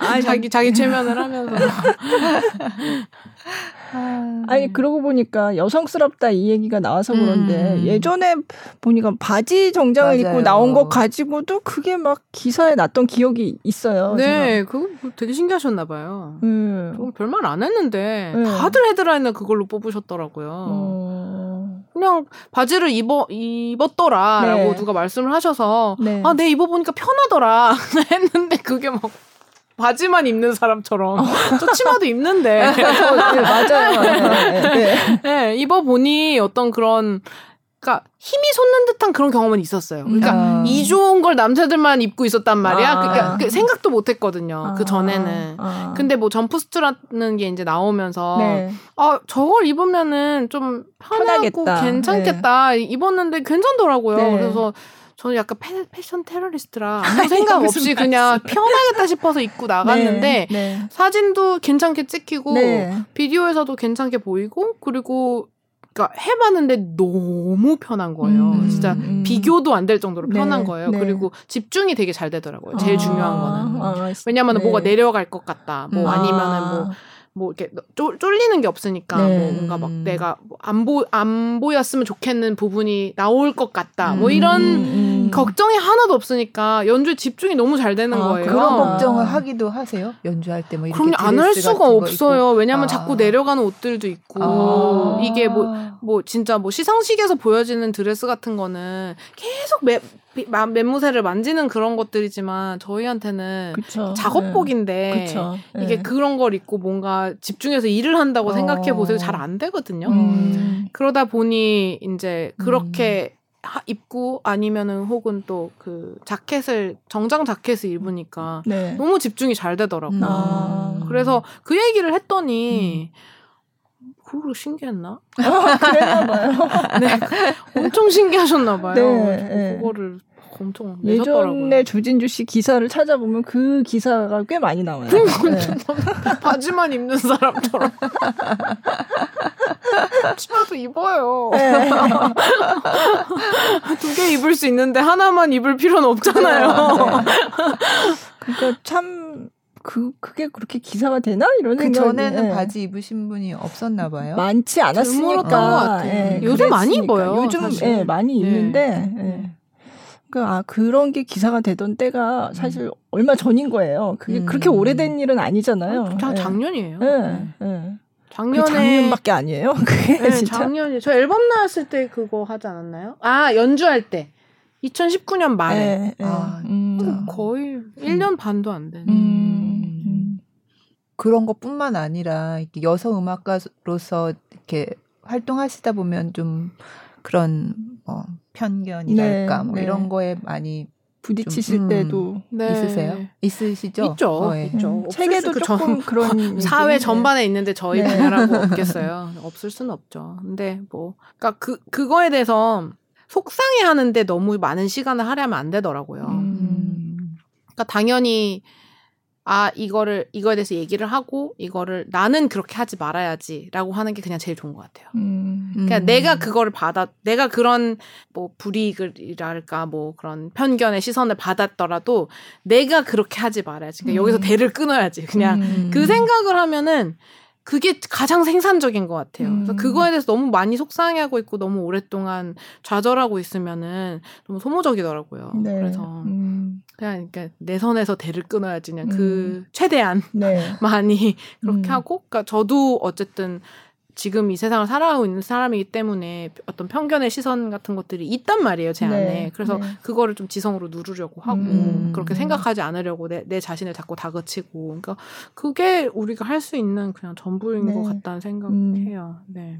아니, 자기 최면을 하면서. 아니 그러고 보니까 여성스럽다 이 얘기가 나와서 그런데 예전에 보니까 바지 정장을 맞아요. 입고 나온 거 가지고도 그게 막 기사에 났던 기억이 있어요. 네, 그거 되게 신기하셨나 봐요. 별말 안 했는데 다들 헤드라인을 그걸로 뽑으셨더라고요. 그냥 바지를 입었더라라고 네. 누가 말씀을 하셔서 네. 아, 네 입어보니까 편하더라 했는데 그게 막 바지만 입는 사람처럼 저 치마도 입는데 네, 맞아요. 네. 네, 입어보니 어떤 그런 그러니까 힘이 솟는 듯한 그런 경험은 있었어요. 그러니까 이 좋은 걸 남자들만 입고 있었단 말이야. 그러니까 그 생각도 못했거든요. 그 전에는. 근데 뭐 점프스트라는 게 이제 나오면서 네. 아 저걸 입으면은 좀 편하고 괜찮겠다. 네. 입었는데 괜찮더라고요. 네. 그래서 저는 약간 패션 테러리스트라 아무 생각 없이 그냥 편하겠다 싶어서 입고 나갔는데 네, 네. 사진도 괜찮게 찍히고 네. 비디오에서도 괜찮게 보이고 그리고 그러니까 해봤는데 너무 편한 거예요. 진짜 비교도 안 될 정도로 편한 네, 거예요. 네. 그리고 집중이 되게 잘 되더라고요. 제일 중요한 거는. 왜냐하면 네. 뭐가 내려갈 것 같다. 뭐 아니면은 뭐 이렇게 쫄리는 게 없으니까 네. 뭐 뭔가 막 내가 안 보였으면 좋겠는 부분이 나올 것 같다. 뭐 이런 걱정이 하나도 없으니까 연주에 집중이 너무 잘 되는 거예요. 그런 걱정을 하기도 하세요? 연주할 때 뭐 이렇게 그럼요. 안 할 수가 없어요. 있고. 왜냐하면 자꾸 내려가는 옷들도 있고 이게 뭐 진짜 뭐 시상식에서 보여지는 드레스 같은 거는 계속 맨무새를 만지는 그런 것들이지만 저희한테는 그쵸, 작업복인데 네. 이게 그런 걸 입고 뭔가 집중해서 일을 한다고 생각해 보세요. 잘 안 되거든요. 그러다 보니 이제 그렇게 입고 아니면은 혹은 또 그 자켓을 정장 자켓을 입으니까 네. 너무 집중이 잘 되더라고요. 그래서 그 얘기를 했더니 그거 신기했나? 그랬나 봐요. 네, 엄청 신기하셨나 봐요. 네, 그거를 엄청 내셨더라고요. 예전에 조진주 씨 기사를 찾아보면 그 기사가 꽤 많이 나와요. 네. 바지만 입는 사람처럼 치마도 입어요. 네. 두 개 입을 수 있는데 하나만 입을 필요는 없잖아요. 네. 그러니까 참 그게 그렇게 기사가 되나 이런 생각이. 그 전에는 예. 바지 입으신 분이 없었나 봐요. 많지 않았으니까. 예, 요즘 많이 입어요. 요즘 예, 많이 입는데 예. 그러니까 그런 게 기사가 되던 때가 사실 얼마 전인 거예요. 그게 그렇게 오래된 일은 아니잖아요. 작년이에요. 예. 예. 작년에 작년밖에 아니에요. 그게 네, 진짜 작년에 저 앨범 나왔을 때 그거 하지 않았나요? 아 연주할 때. 2019년 말에. 네, 아, 거의 1년 반도 안 되는. 그런 것뿐만 아니라 이렇게 여성 음악가로서 이렇게 활동하시다 보면 좀 그런 뭐 편견이랄까 네, 뭐 네. 이런 거에 많이 부딪히실 때도 네. 있으세요? 있으시죠? 있죠. 네. 있죠. 책에도 조금 그런 사회 전반에 있는데 저희 분야라고 네. 없겠어요. 없을 수는 없죠. 근데 뭐 그러니까 그거에 대해서 속상해하는데 너무 많은 시간을 할애하면 안 되더라고요. 그러니까 당연히 이거에 대해서 얘기를 하고 이거를 나는 그렇게 하지 말아야지라고 하는 게 그냥 제일 좋은 것 같아요. 그냥 내가 그거를 내가 그런 뭐 불이익이랄까 뭐 그런 편견의 시선을 받았더라도 내가 그렇게 하지 말아야지. 그러니까 여기서 대를 끊어야지. 그냥 그 생각을 하면은 그게 가장 생산적인 것 같아요. 그래서 그거에 대해서 너무 많이 속상해하고 있고 너무 오랫동안 좌절하고 있으면은 너무 소모적이더라고요. 네. 그래서 그냥 그러니까 내 선에서 대를 끊어야지 그냥 그 최대한 네. 많이 그렇게 하고. 그러니까 저도 어쨌든 지금 이 세상을 살아가고 있는 사람이기 때문에 어떤 편견의 시선 같은 것들이 있단 말이에요, 제 네, 안에. 그래서 네. 그거를 좀 지성으로 누르려고 하고 그렇게 생각하지 않으려고 내 자신을 자꾸 다그치고. 그러니까 그게 우리가 할 수 있는 그냥 전부인 네. 것 같다는 생각을 해요. 네.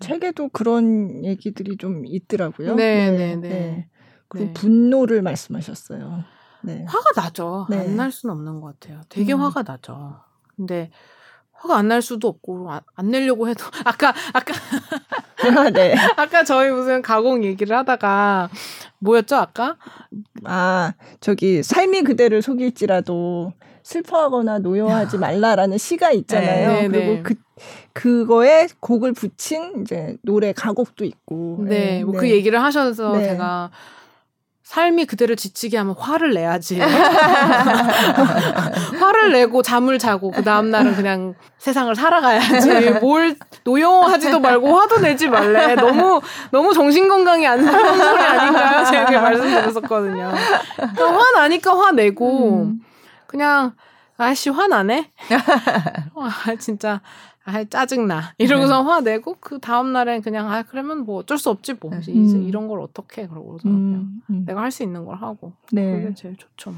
책에도 그런 얘기들이 좀 있더라고요. 네, 네, 네. 네. 네. 그리고 네. 분노를 말씀하셨어요. 네. 화가 나죠. 네. 안 날 수는 없는 것 같아요. 되게 화가 나죠. 근데 화가 안 날 수도 없고 안 내려고 해도 아까 네. 아까 저희 무슨 가공 얘기를 하다가 뭐였죠 아까? 저기 삶이 그대를 속일지라도 슬퍼하거나 노여워하지 말라라는 시가 있잖아요. 네, 그리고 네. 그거에 곡을 붙인 이제 노래 가곡도 있고. 네, 뭐 그 얘기를 하셔서 네. 제가. 삶이 그대를 지치게 하면 화를 내야지. 화를 내고 잠을 자고 그 다음날은 그냥 세상을 살아가야지. 뭘 노여워하지도 말고 화도 내지 말래. 너무 정신건강이 안 좋은 소리 아닌가요? 제가 그렇게 말씀드렸었거든요. 그러니까 화 나니까 화내고 그냥 아이씨 화나네? 진짜 짜증나. 이러고서 네. 화내고 그 다음날엔 그냥 그러면 뭐 어쩔 수 없지 뭐. 이제 이런 걸 어떻게 해. 그러고 내가 할 수 있는 걸 하고. 네. 그게 제일 좋죠.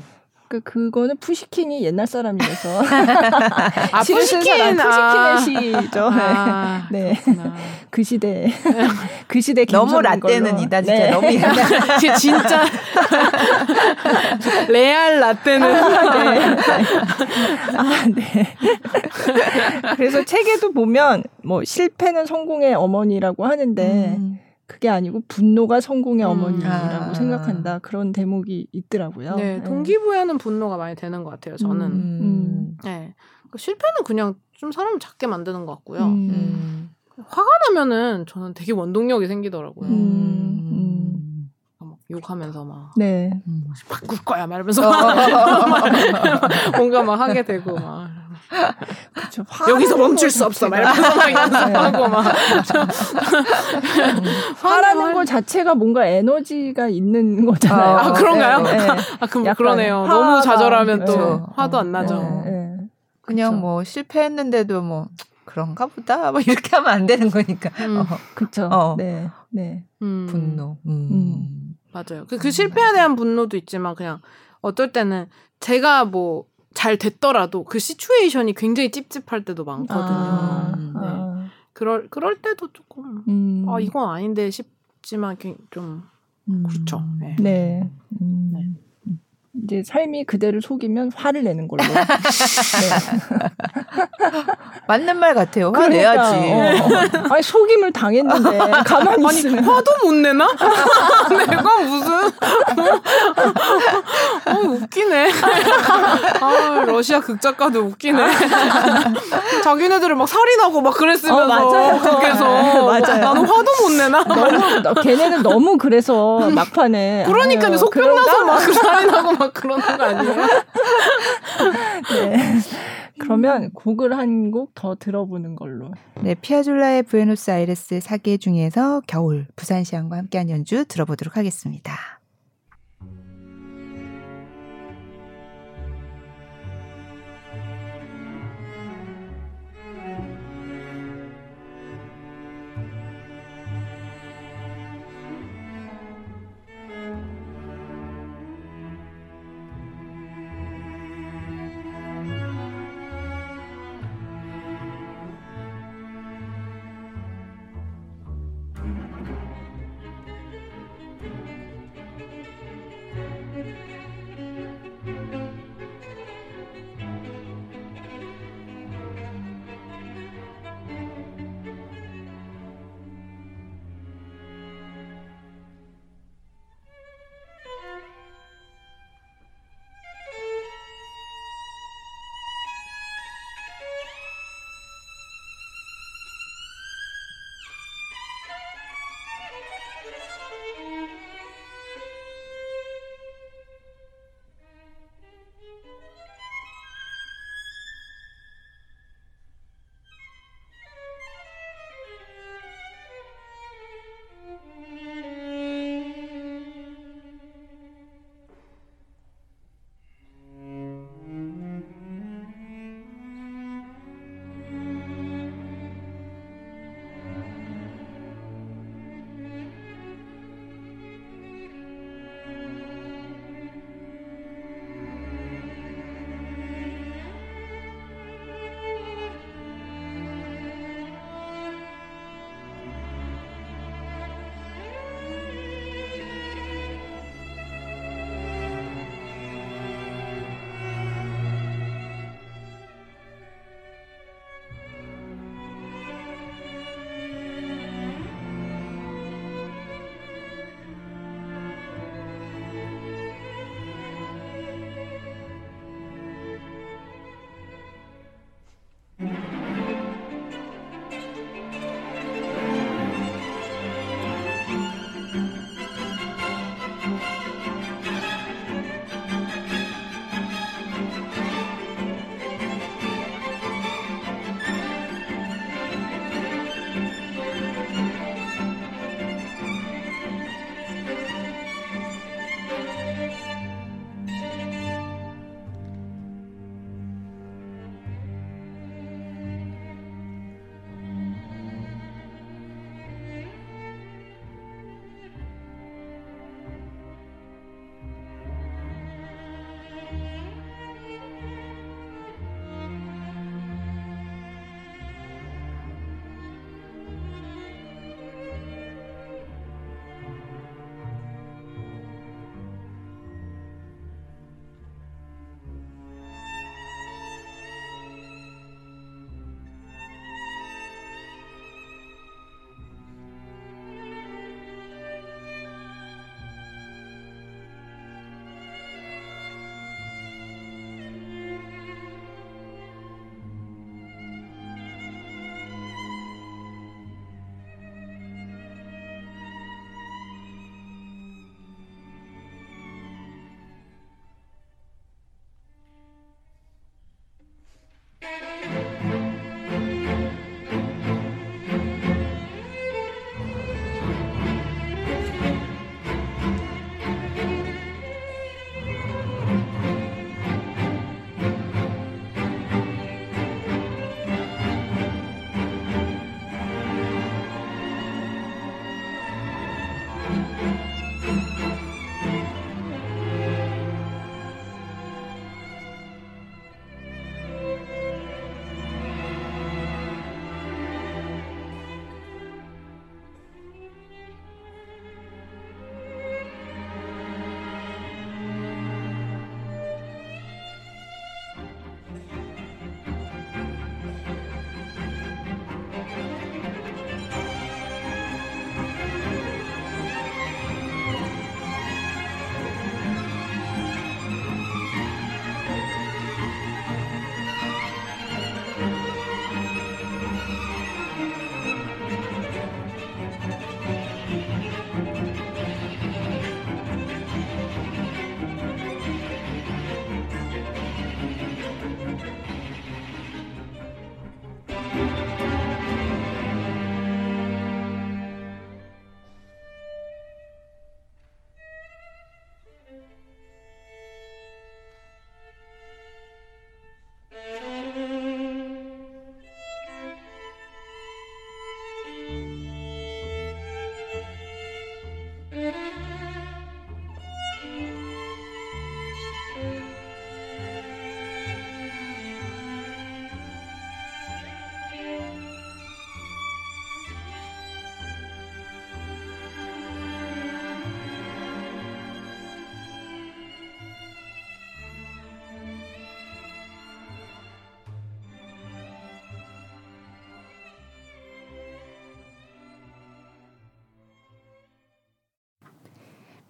그거는 푸시킨이 옛날 사람이라서. 푸시킨의 시죠. 네. 그 시대. 그 시대 너무 라떼는 이다 진짜. 네. 너무 이다. 진짜. 레알 라떼는. 네. 그래서 책에도 보면 뭐 실패는 성공의 어머니라고 하는데 그게 아니고 분노가 성공의 어머니라고 생각한다. 그런 대목이 있더라고요. 네, 동기부여는 분노가 많이 되는 것 같아요. 저는 네. 그러니까 실패는 그냥 좀 사람을 작게 만드는 것 같고요. 화가 나면은 저는 되게 원동력이 생기더라고요. 막 욕하면서 막 네. 바꿀 거야 말면서 뭔가 막 하게 되고 막. 그쵸, 여기서 멈출 수 없어 막 이러면서 막 연습하고 막 화라는 것 자체가 뭔가 에너지가 있는 거잖아요. 그런가요? 네, 네. 그럼 그러네요. 너무 좌절하면 또 네. 화도 안 나죠. 네, 네. 그냥 그쵸. 뭐 실패했는데도 뭐 그런가 보다 뭐 이렇게 하면 안 되는 거니까. 그렇죠. 네, 네. 분노. 맞아요. 그 실패에 대한 분노도 있지만 그냥 어떨 때는 제가 뭐 잘 됐더라도 그 시츄에이션이 굉장히 찝찝할 때도 많거든요. 네. 그럴 때도 조금 이건 아닌데 싶지만 좀 그렇죠. 네. 네. 네. 이제 삶이 그대를 속이면 화를 내는 걸로. 네. 맞는 말 같아요. 화 내야지. 아니 속임을 당했는데 가만히 있으면 화도 못 내나? 내가 무슨? 웃기네. 러시아 극작가도 웃기네. 자기네들을 막 살인하고 막 그랬으면서 거기서 나는 화도 못 내나? 걔네는 너무 그래서 막판에 그러니까 속병 나서 막 살인하고 막 그러는 거 아니에요? 네. 그러면 곡을 한 곡 더 들어보는 걸로. 네, 피아졸라의 부에노스아이레스 사계 중에서 겨울 부산 시향과 함께한 연주 들어보도록 하겠습니다.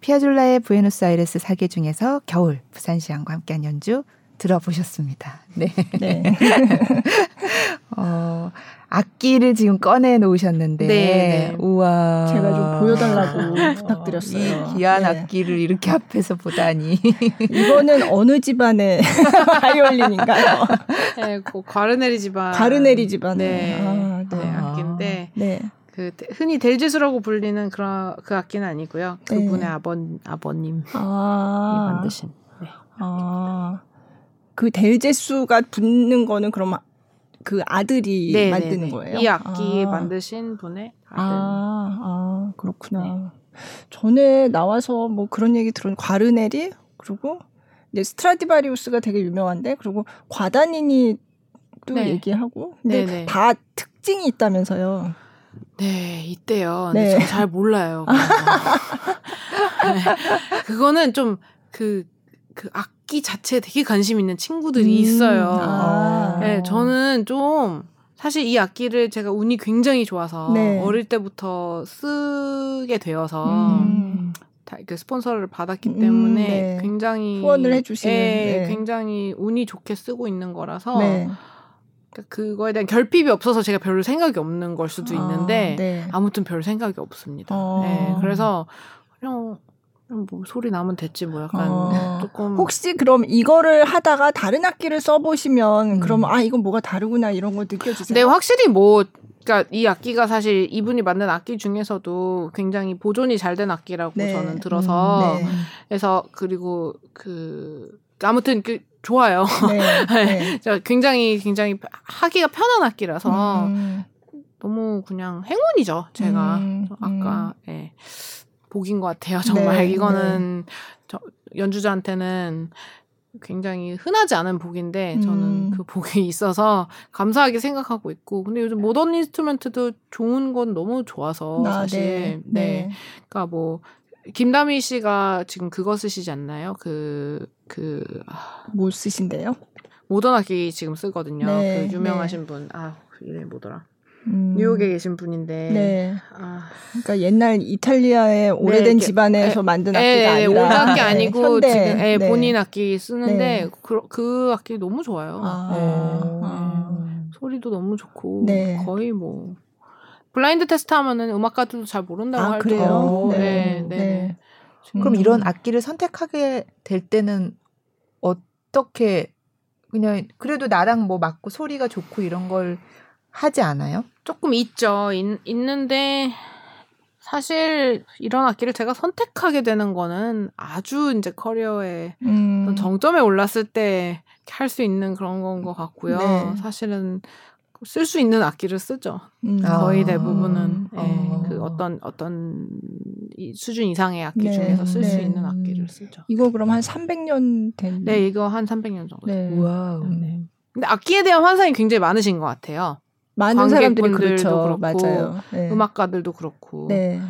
피아졸라의 부에노스아이레스 사계 중에서 겨울 부산시향과 함께한 연주 들어보셨습니다. 네. 네. 악기를 지금 꺼내 놓으셨는데, 네. 우와. 제가 좀 보여달라고 부탁드렸어요. 이 귀한 네. 악기를 이렇게 앞에서 보다니. 이거는 어느 집안의 바이올린인가요? 네, 그 가르네리 집안. 가르네리 집안의 네. 아, 네. 네, 악기인데. 네. 그 흔히 델제수라고 불리는 그런 그 악기는 아니고요. 그분의 네. 아버님이 만드신. 네. 그 델제수가 붙는 거는 그럼 그 아들이 네네네. 만드는 거예요? 이 악기 만드신 분의 아들. 그렇구나. 네. 전에 나와서 뭐 그런 얘기 들은 과르네리 그리고 이제 스트라디바리우스가 되게 유명한데 그리고 과다니니도 네. 얘기하고 근데 네네. 다 특징이 있다면서요? 네, 있대요. 네. 저 잘 몰라요. 네. 그거는 좀 그 악기 자체에 되게 관심 있는 친구들이 있어요. 네, 저는 좀 사실 이 악기를 제가 운이 굉장히 좋아서 네. 어릴 때부터 쓰게 되어서 다 이렇게 스폰서를 받았기 때문에 네. 굉장히 후원을 해주시는 네. 굉장히 운이 좋게 쓰고 있는 거라서 네. 그거에 대한 결핍이 없어서 제가 별 생각이 없는 걸 수도 있는데 네. 아무튼 별 생각이 없습니다. 네, 그래서 그냥 뭐 소리 나면 됐지 뭐 약간 조금 혹시 그럼 이거를 하다가 다른 악기를 써보시면 그럼 아 이건 뭐가 다르구나 이런 걸 느껴지세요? 네 확실히 뭐 그러니까 이 악기가 사실 이분이 만든 악기 중에서도 굉장히 보존이 잘 된 악기라고 네. 저는 들어서 네. 그래서 그리고 그 아무튼 그 좋아요. 네. 네. 굉장히 하기가 편한 악기라서 너무 그냥 행운이죠 제가 아까 예. 복인 것 같아요. 정말 네, 이거는 네. 연주자한테는 굉장히 흔하지 않은 복인데 저는 그 복이 있어서 감사하게 생각하고 있고 근데 요즘 모던 인스트루먼트도 좋은 건 너무 좋아서 사실 네, 네. 네. 그러니까 뭐 김다미 씨가 지금 그거 쓰시지 않나요? 뭘 쓰신대요? 모던 악기 지금 쓰거든요. 네, 그 유명하신 네. 분. 아 이름이 뭐더라? 뉴욕에 계신 분인데, 네. 그러니까 옛날 이탈리아의 오래된 네, 집안에서 만든 악기가 아니라 오래된 악기 아니고 현대, 지금 네. 본인 악기 쓰는데 네. 그 악기 너무 좋아요. 소리도 너무 좋고 네. 거의 뭐 블라인드 테스트하면은 음악가들도 잘 모른다고 할 정도로. 네. 네. 네. 그럼 이런 악기를 선택하게 될 때는 어떻게 그냥 그래도 나랑 뭐 맞고 소리가 좋고 이런 걸 하지 않아요? 조금 있죠. 있는데 사실 이런 악기를 제가 선택하게 되는 거는 아주 이제 커리어에 정점에 올랐을 때 할 수 있는 그런 건 것 같고요. 네. 사실은 쓸 수 있는 악기를 쓰죠. 거의 대부분은 예, 그 어떤 수준 이상의 악기 네. 중에서 쓸 수 네. 있는 악기를 쓰죠. 이거 그럼 한 300년 된? 네, 이거 한 300년 정도. 네. 우와. 네. 근데 악기에 대한 환상이 굉장히 많으신 것 같아요. 많은 사람들이 그렇죠. 맞아요. 네. 음악가들도 그렇고. 네.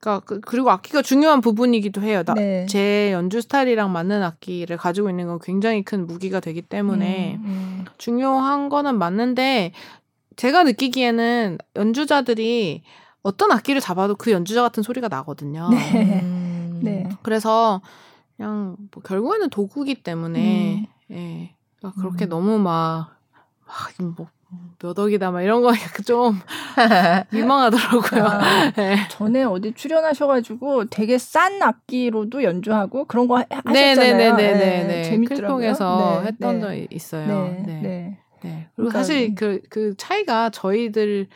그러니까 그리고 악기가 중요한 부분이기도 해요. 네. 제 연주 스타일이랑 맞는 악기를 가지고 있는 건 굉장히 큰 무기가 되기 때문에 중요한 거는 맞는데 제가 느끼기에는 연주자들이 어떤 악기를 잡아도 그 연주자 같은 소리가 나거든요. 네. 네. 그래서 그냥 뭐 결국에는 도구기 때문에 예. 그러니까 그렇게 너무 막 몇 억이다, 막 이런 거 좀 민망하더라고요. 네. 전에 어디 출연하셔가지고 되게 싼 악기로도 연주하고 그런 거 하셨잖아요. 네네네네네. 재밌더라고요. 클통에서 네. 했던 적 네. 있어요. 네. 네. 네. 네. 그리고 그러니까, 사실 그 차이가 저희들이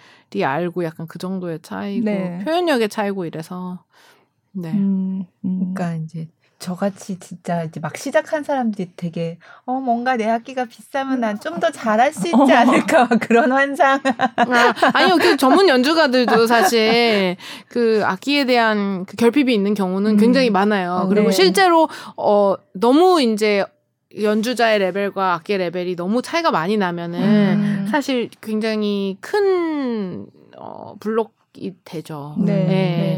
알고 약간 그 정도의 차이고 네. 표현력의 차이고 이래서. 네. 그러니까 이제. 저같이 진짜 이제 막 시작한 사람들이 되게 뭔가 내 악기가 비싸면 난 좀 더 잘할 수 있지 않을까 그런 환상. 아니요, 그 전문 연주가들도 사실 그 악기에 대한 그 결핍이 있는 경우는 굉장히 많아요. 그리고 네. 실제로 너무 이제 연주자의 레벨과 악기의 레벨이 너무 차이가 많이 나면은 사실 굉장히 큰 블록. 이 되죠. 네, 네.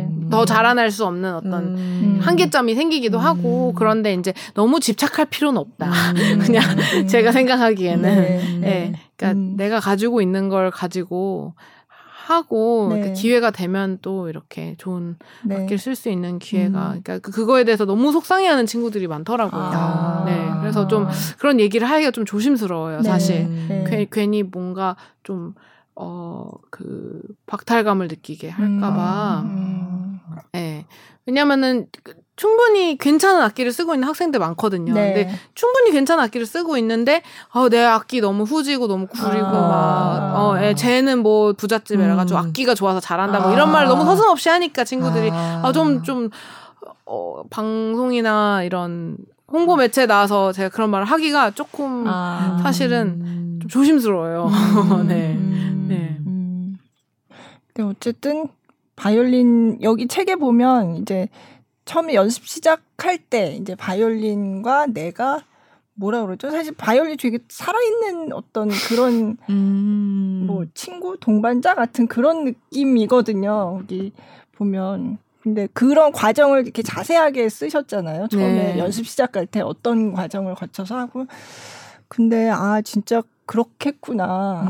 네. 더 자라날 수 없는 어떤 한계점이 생기기도 하고 그런데 이제 너무 집착할 필요는 없다. 그냥 제가 생각하기에는 네. 네. 네. 그러니까 내가 가지고 있는 걸 가지고 하고 네. 기회가 되면 또 이렇게 좋은 네. 악기를 쓸 수 있는 기회가 그러니까 그거에 대해서 너무 속상해하는 친구들이 많더라고요. 아. 네, 그래서 좀 그런 얘기를 하기가 좀 조심스러워요. 네. 사실 괜히 뭔가 좀 박탈감을 느끼게 할까봐. 네. 왜냐면은 충분히 괜찮은 악기를 쓰고 있는 학생들 많거든요. 네. 근데 충분히 괜찮은 악기를 쓰고 있는데 내 악기 너무 후지고 너무 구리고 쟤는 뭐 부잣집 애라 가지고 악기가 좋아서 잘한다고 이런 말을 너무 서슴없이 하니까 친구들이 방송이나 이런 홍보 매체에 나와서 제가 그런 말을 하기가 조금 사실은 좀 조심스러워요. 네. 네. 근데 어쨌든 바이올린 여기 책에 보면 이제 처음에 연습 시작할 때 이제 바이올린과 내가 뭐라 그러죠? 사실 바이올린 되게 살아있는 어떤 그런 뭐 친구 동반자 같은 그런 느낌이거든요. 여기 보면. 근데 그런 과정을 이렇게 자세하게 쓰셨잖아요. 처음에 네. 연습 시작할 때 어떤 과정을 거쳐서 하고. 근데 진짜 그렇겠구나.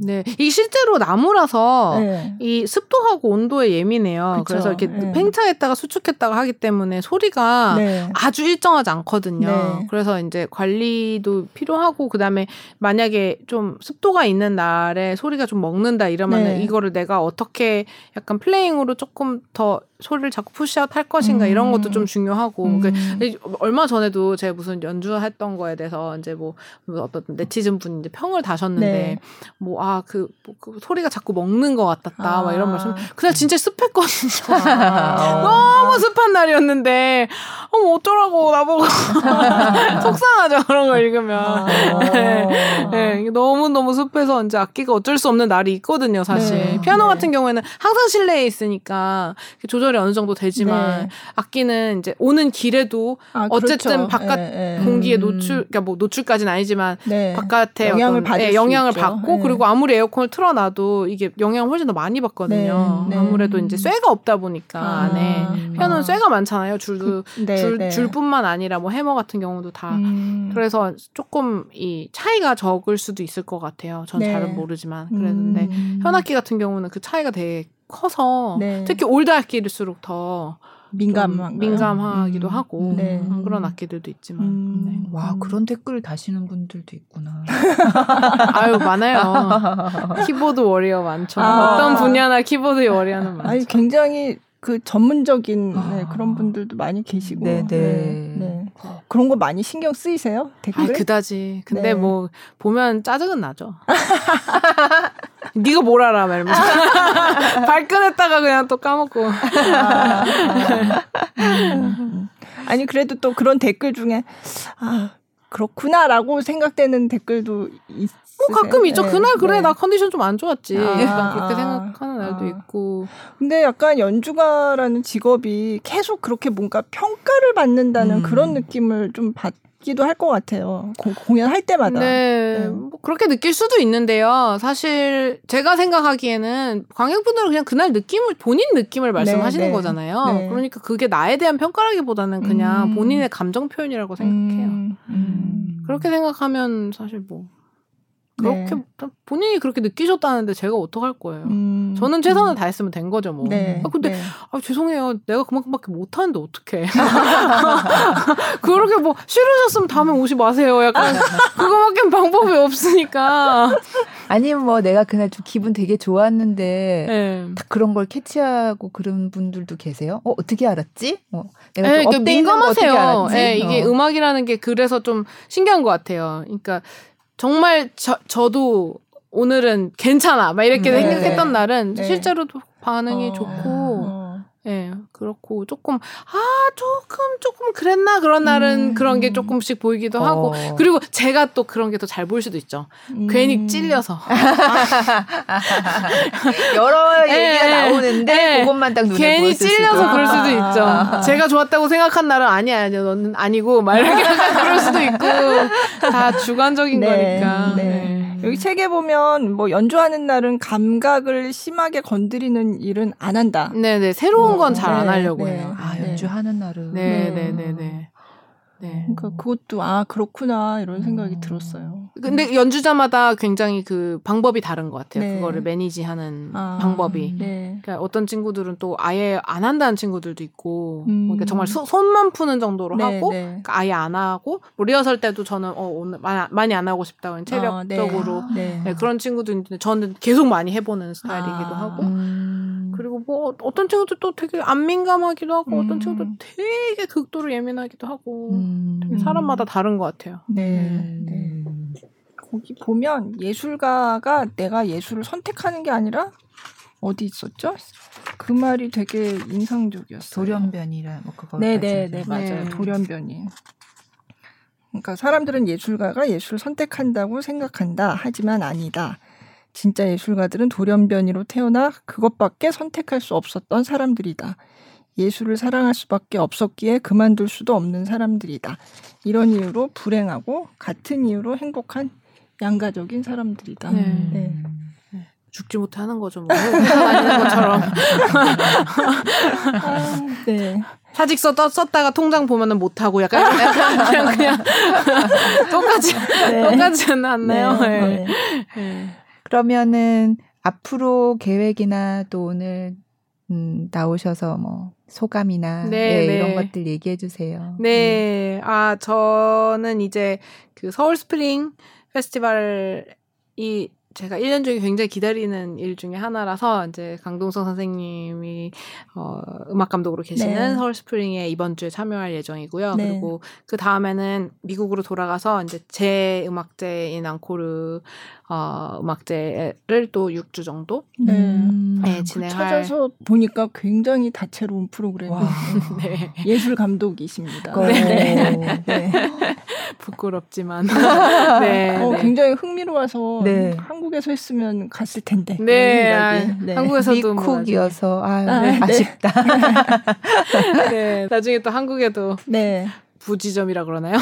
네, 이 실제로 나무라서 네. 이 습도하고 온도에 예민해요. 그쵸. 그래서 이렇게 네. 팽창했다가 수축했다가 하기 때문에 소리가 네. 아주 일정하지 않거든요. 네. 그래서 이제 관리도 필요하고 그다음에 만약에 좀 습도가 있는 날에 소리가 좀 먹는다 이러면 네. 이거를 내가 어떻게 약간 플레잉으로 조금 더 소리를 자꾸 푸시아웃 할 것인가 이런 것도 좀 중요하고 얼마 전에도 제가 무슨 연주했던 거에 대해서 이제 뭐 어떤 네티즌 분이 이제 평을 다셨는데 네. 그 소리가 자꾸 먹는 것 같았다 막 이런 말씀. 그날 진짜 습했거든요. 너무 습한 날이었는데 뭐 어쩌라고 나보고 속상하죠 그런 거 읽으면. 네. 네. 너무 습해서 이제 악기가 어쩔 수 없는 날이 있거든요 사실. 네. 피아노 네. 같은 경우에는 항상 실내에 있으니까 조절 어느 정도 되지만 네. 악기는 이제 오는 길에도 어쨌든 그렇죠. 바깥 공기에 그러니까 뭐 노출까지는 아니지만 네. 바깥에 영향을 받고 네. 그리고 아무리 에어컨을 틀어놔도 이게 영향을 훨씬 더 많이 받거든요. 네. 네. 아무래도 이제 쇠가 없다 보니까 안에 피아노는 쇠가 많잖아요. 줄뿐만 아니라 뭐 해머 같은 경우도 다 그래서 조금 이 차이가 적을 수도 있을 것 같아요. 전 잘은 모르지만 그랬는데 현악기 같은 경우는 그 차이가 되게 커서 네. 특히 올드 악기일수록 더 민감하기도 하고 네. 그런 악기들도 있지만 네. 와 그런 댓글을 다시는 분들도 있구나. 아유 많아요. 키보드 워리어 많죠. 어떤 분야나 키보드 워리어는 많죠. 아니 굉장히 그 전문적인 네, 그런 분들도 많이 계시고 네, 네. 네. 그런 거 많이 신경 쓰이세요? 댓글? 그다지. 근데 네. 뭐 보면 짜증은 나죠. 네가 뭘 알아 말면서 발끈했다가 그냥 또 까먹고. 아니 그래도 또 그런 댓글 중에 그렇구나라고 생각되는 댓글도 있으세요? 가끔 있죠. 네. 그날 그래 네. 나 컨디션 좀 안 좋았지. 약간 그렇게 생각하는 날도 있고. 근데 약간 연주가라는 직업이 계속 그렇게 뭔가 평가를 받는다는 그런 느낌을 좀 받기도 할 것 같아요. 공연할 때마다. 네. 네. 뭐 그렇게 느낄 수도 있는데요. 사실 제가 생각하기에는 관객분들은 그냥 그날 느낌을 본인 느낌을 말씀하시는 네, 네. 거잖아요. 네. 그러니까 그게 나에 대한 평가라기보다는 그냥 본인의 감정 표현이라고 생각해요. 그렇게 생각하면 사실 뭐 그렇게 네. 본인이 그렇게 느끼셨다는데 제가 어떡할 거예요. 저는 최선을 다했으면 된 거죠 뭐. 네. 근데 네. 죄송해요. 내가 그만큼밖에 못하는데 어떡해. 그렇게 뭐 싫으셨으면 다음에 오지 마세요. 약간 그거밖에 방법이 없으니까. 아니면 뭐 내가 그날 좀 기분 되게 좋았는데 네. 다 그런 걸 캐치하고 그런 분들도 계세요? 어떻게 알았지? 내가 좀 그러니까 민감하세요. 어떻게 알았지? 네, 이게 음악이라는 게 그래서 좀 신기한 것 같아요. 그러니까 정말 저도 오늘은 괜찮아 막 이렇게 생각했던 날은 실제로도 반응이 좋고 그렇고 조금 그랬나 그런 날은 그런 게 조금씩 보이기도 하고 그리고 제가 또 그런 게 더 잘 보일 수도 있죠. 괜히 찔려서 여러 얘기가 나오는데 그것만 딱 눈에 괜히 찔려서 그럴 수도 있죠. 제가 좋았다고 생각한 날은 아니야 너는 아니고 막 이렇게 그럴 수도 있고 다 주관적인 거니까. 여기 책에 보면 뭐 연주하는 날은 감각을 심하게 건드리는 일은 안 한다. 네네 새로운 건 잘 안 하려고 해요. 연주하는 날은. 네네네네. 네. 그러니까 그것도 아 그렇구나 이런 생각이 들었어요. 근데 연주자마다 굉장히 그 방법이 다른 것 같아요. 네. 그거를 매니지하는 방법이. 네. 그러니까 어떤 친구들은 또 아예 안 한다는 친구들도 있고, 그러니까 정말 손만 푸는 정도로 네, 하고, 네. 그러니까 아예 안 하고, 뭐 리허설 때도 저는 오늘 많이 안 하고 싶다, 체력적으로 네. 네, 그런 친구도 있는데 저는 계속 많이 해보는 스타일이기도 하고. 그리고 뭐 어떤 친구도 또 되게 안 민감하기도 하고 어떤 친구도 되게 극도로 예민하기도 하고 되게 사람마다 다른 것 같아요. 네. 네. 거기 보면 예술가가 내가 예술을 선택하는 게 아니라 어디 있었죠? 그 말이 되게 인상적이었어요. 돌연변이라 뭐 그거. 네네네 맞아요. 네. 돌연변이. 그러니까 사람들은 예술가가 예술을 선택한다고 생각한다. 하지만 아니다. 진짜 예술가들은 돌연변이로 태어나 그것밖에 선택할 수 없었던 사람들이다. 예술을 사랑할 수밖에 없었기에 그만둘 수도 없는 사람들이다. 이런 이유로 불행하고 같은 이유로 행복한 양가적인 사람들이다. 네. 네. 죽지 못하는 거죠. 뭐. 다니는 것처럼. 아, 네. 사직서 썼다가 통장 보면은 못하고 약간 그냥 똑같지는 않나요? 네. 네. 네. 그러면은 앞으로 계획이나 또 오늘 나오셔서 뭐 소감이나 네, 네, 이런 것들 얘기해 주세요. 네, 아 저는 이제 그 서울 스프링 페스티벌이 제가 1년 중에 굉장히 기다리는 일 중에 하나라서 이제 강동석 선생님이 음악 감독으로 계시는 네. 서울 스프링에 이번 주에 참여할 예정이고요. 네. 그리고 그 다음에는 미국으로 돌아가서 이제 제 음악제인 앙코르 음악제를 또 6주 정도 진행할. 찾아서 보니까 굉장히 다채로운 프로그램. 네. 예술 감독이십니다. 네. 네. 부끄럽지만 네. 굉장히 흥미로워서 네. 한국에서 했으면 갔을 텐데. 네, 네. 한국에서도 미국이어서 네. 아쉽다. 네, 나중에 또 한국에도 네. 부지점이라 그러나요?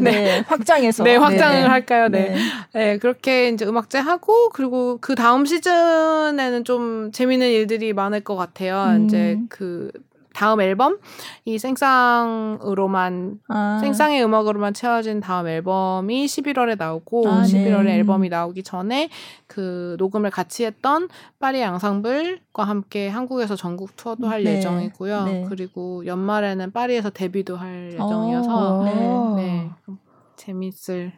네. 네, 확장해서. 네, 확장을 네네. 할까요? 네. 네. 네, 그렇게 이제 음악제 하고, 그리고 그 다음 시즌에는 좀 재밌는 일들이 많을 것 같아요. 이제 그 다음 앨범? 이 생쌍으로만, 생쌍의 음악으로만 채워진 다음 앨범이 11월에 나오고, 11월에 네. 앨범이 나오기 전에 그 녹음을 같이 했던 파리 앙상블과 함께 한국에서 전국 투어도 할 네. 예정이고요. 네. 그리고 연말에는 파리에서 데뷔도 할 예정이어서, 네. 재밌을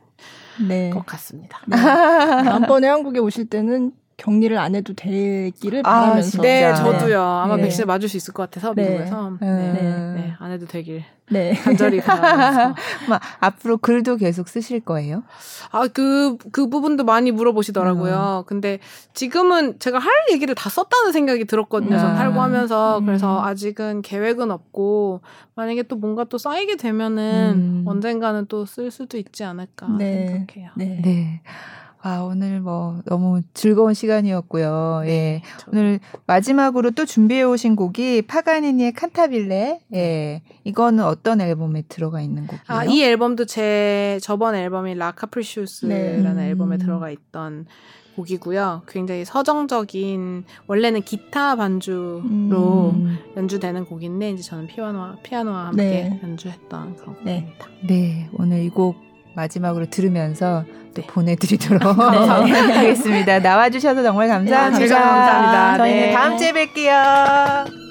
네. 것 같습니다. 네. 다음번에 한국에 오실 때는 격리를 안 해도 되기를 바라면서. 네, 저도요. 아마 네. 백신 맞을 수 있을 것 같아서 미국에서 네, 안 해도 되길 간절히 바라면서. 막 앞으로 글도 계속 쓰실 거예요? 아, 그 부분도 많이 물어보시더라고요. 근데 지금은 제가 할 얘기를 다 썼다는 생각이 들었거든요. 전 탈고하면서 그래서 아직은 계획은 없고 만약에 또 뭔가 또 쌓이게 되면은 언젠가는 또 쓸 수도 있지 않을까 생각해요. 네. 네. 아, 오늘 뭐, 너무 즐거운 시간이었고요. 예. 오늘 마지막으로 또 준비해 오신 곡이 파가니니의 칸타빌레. 예. 이거는 어떤 앨범에 들어가 있는 곡이에요? 아, 이 앨범도 제 저번 앨범인 라 카프리슈스라는 앨범에 들어가 있던 곡이고요. 굉장히 서정적인, 원래는 기타 반주로 연주되는 곡인데, 이제 저는 피아노와 함께 연주했던 그런 곡입니다. 네. 오늘 이 곡 마지막으로 들으면서 또 보내드리도록 하겠습니다. 나와주셔서 정말 감사합니다. 네, 제가 감사합니다. 저희는 다음 주에 뵐게요.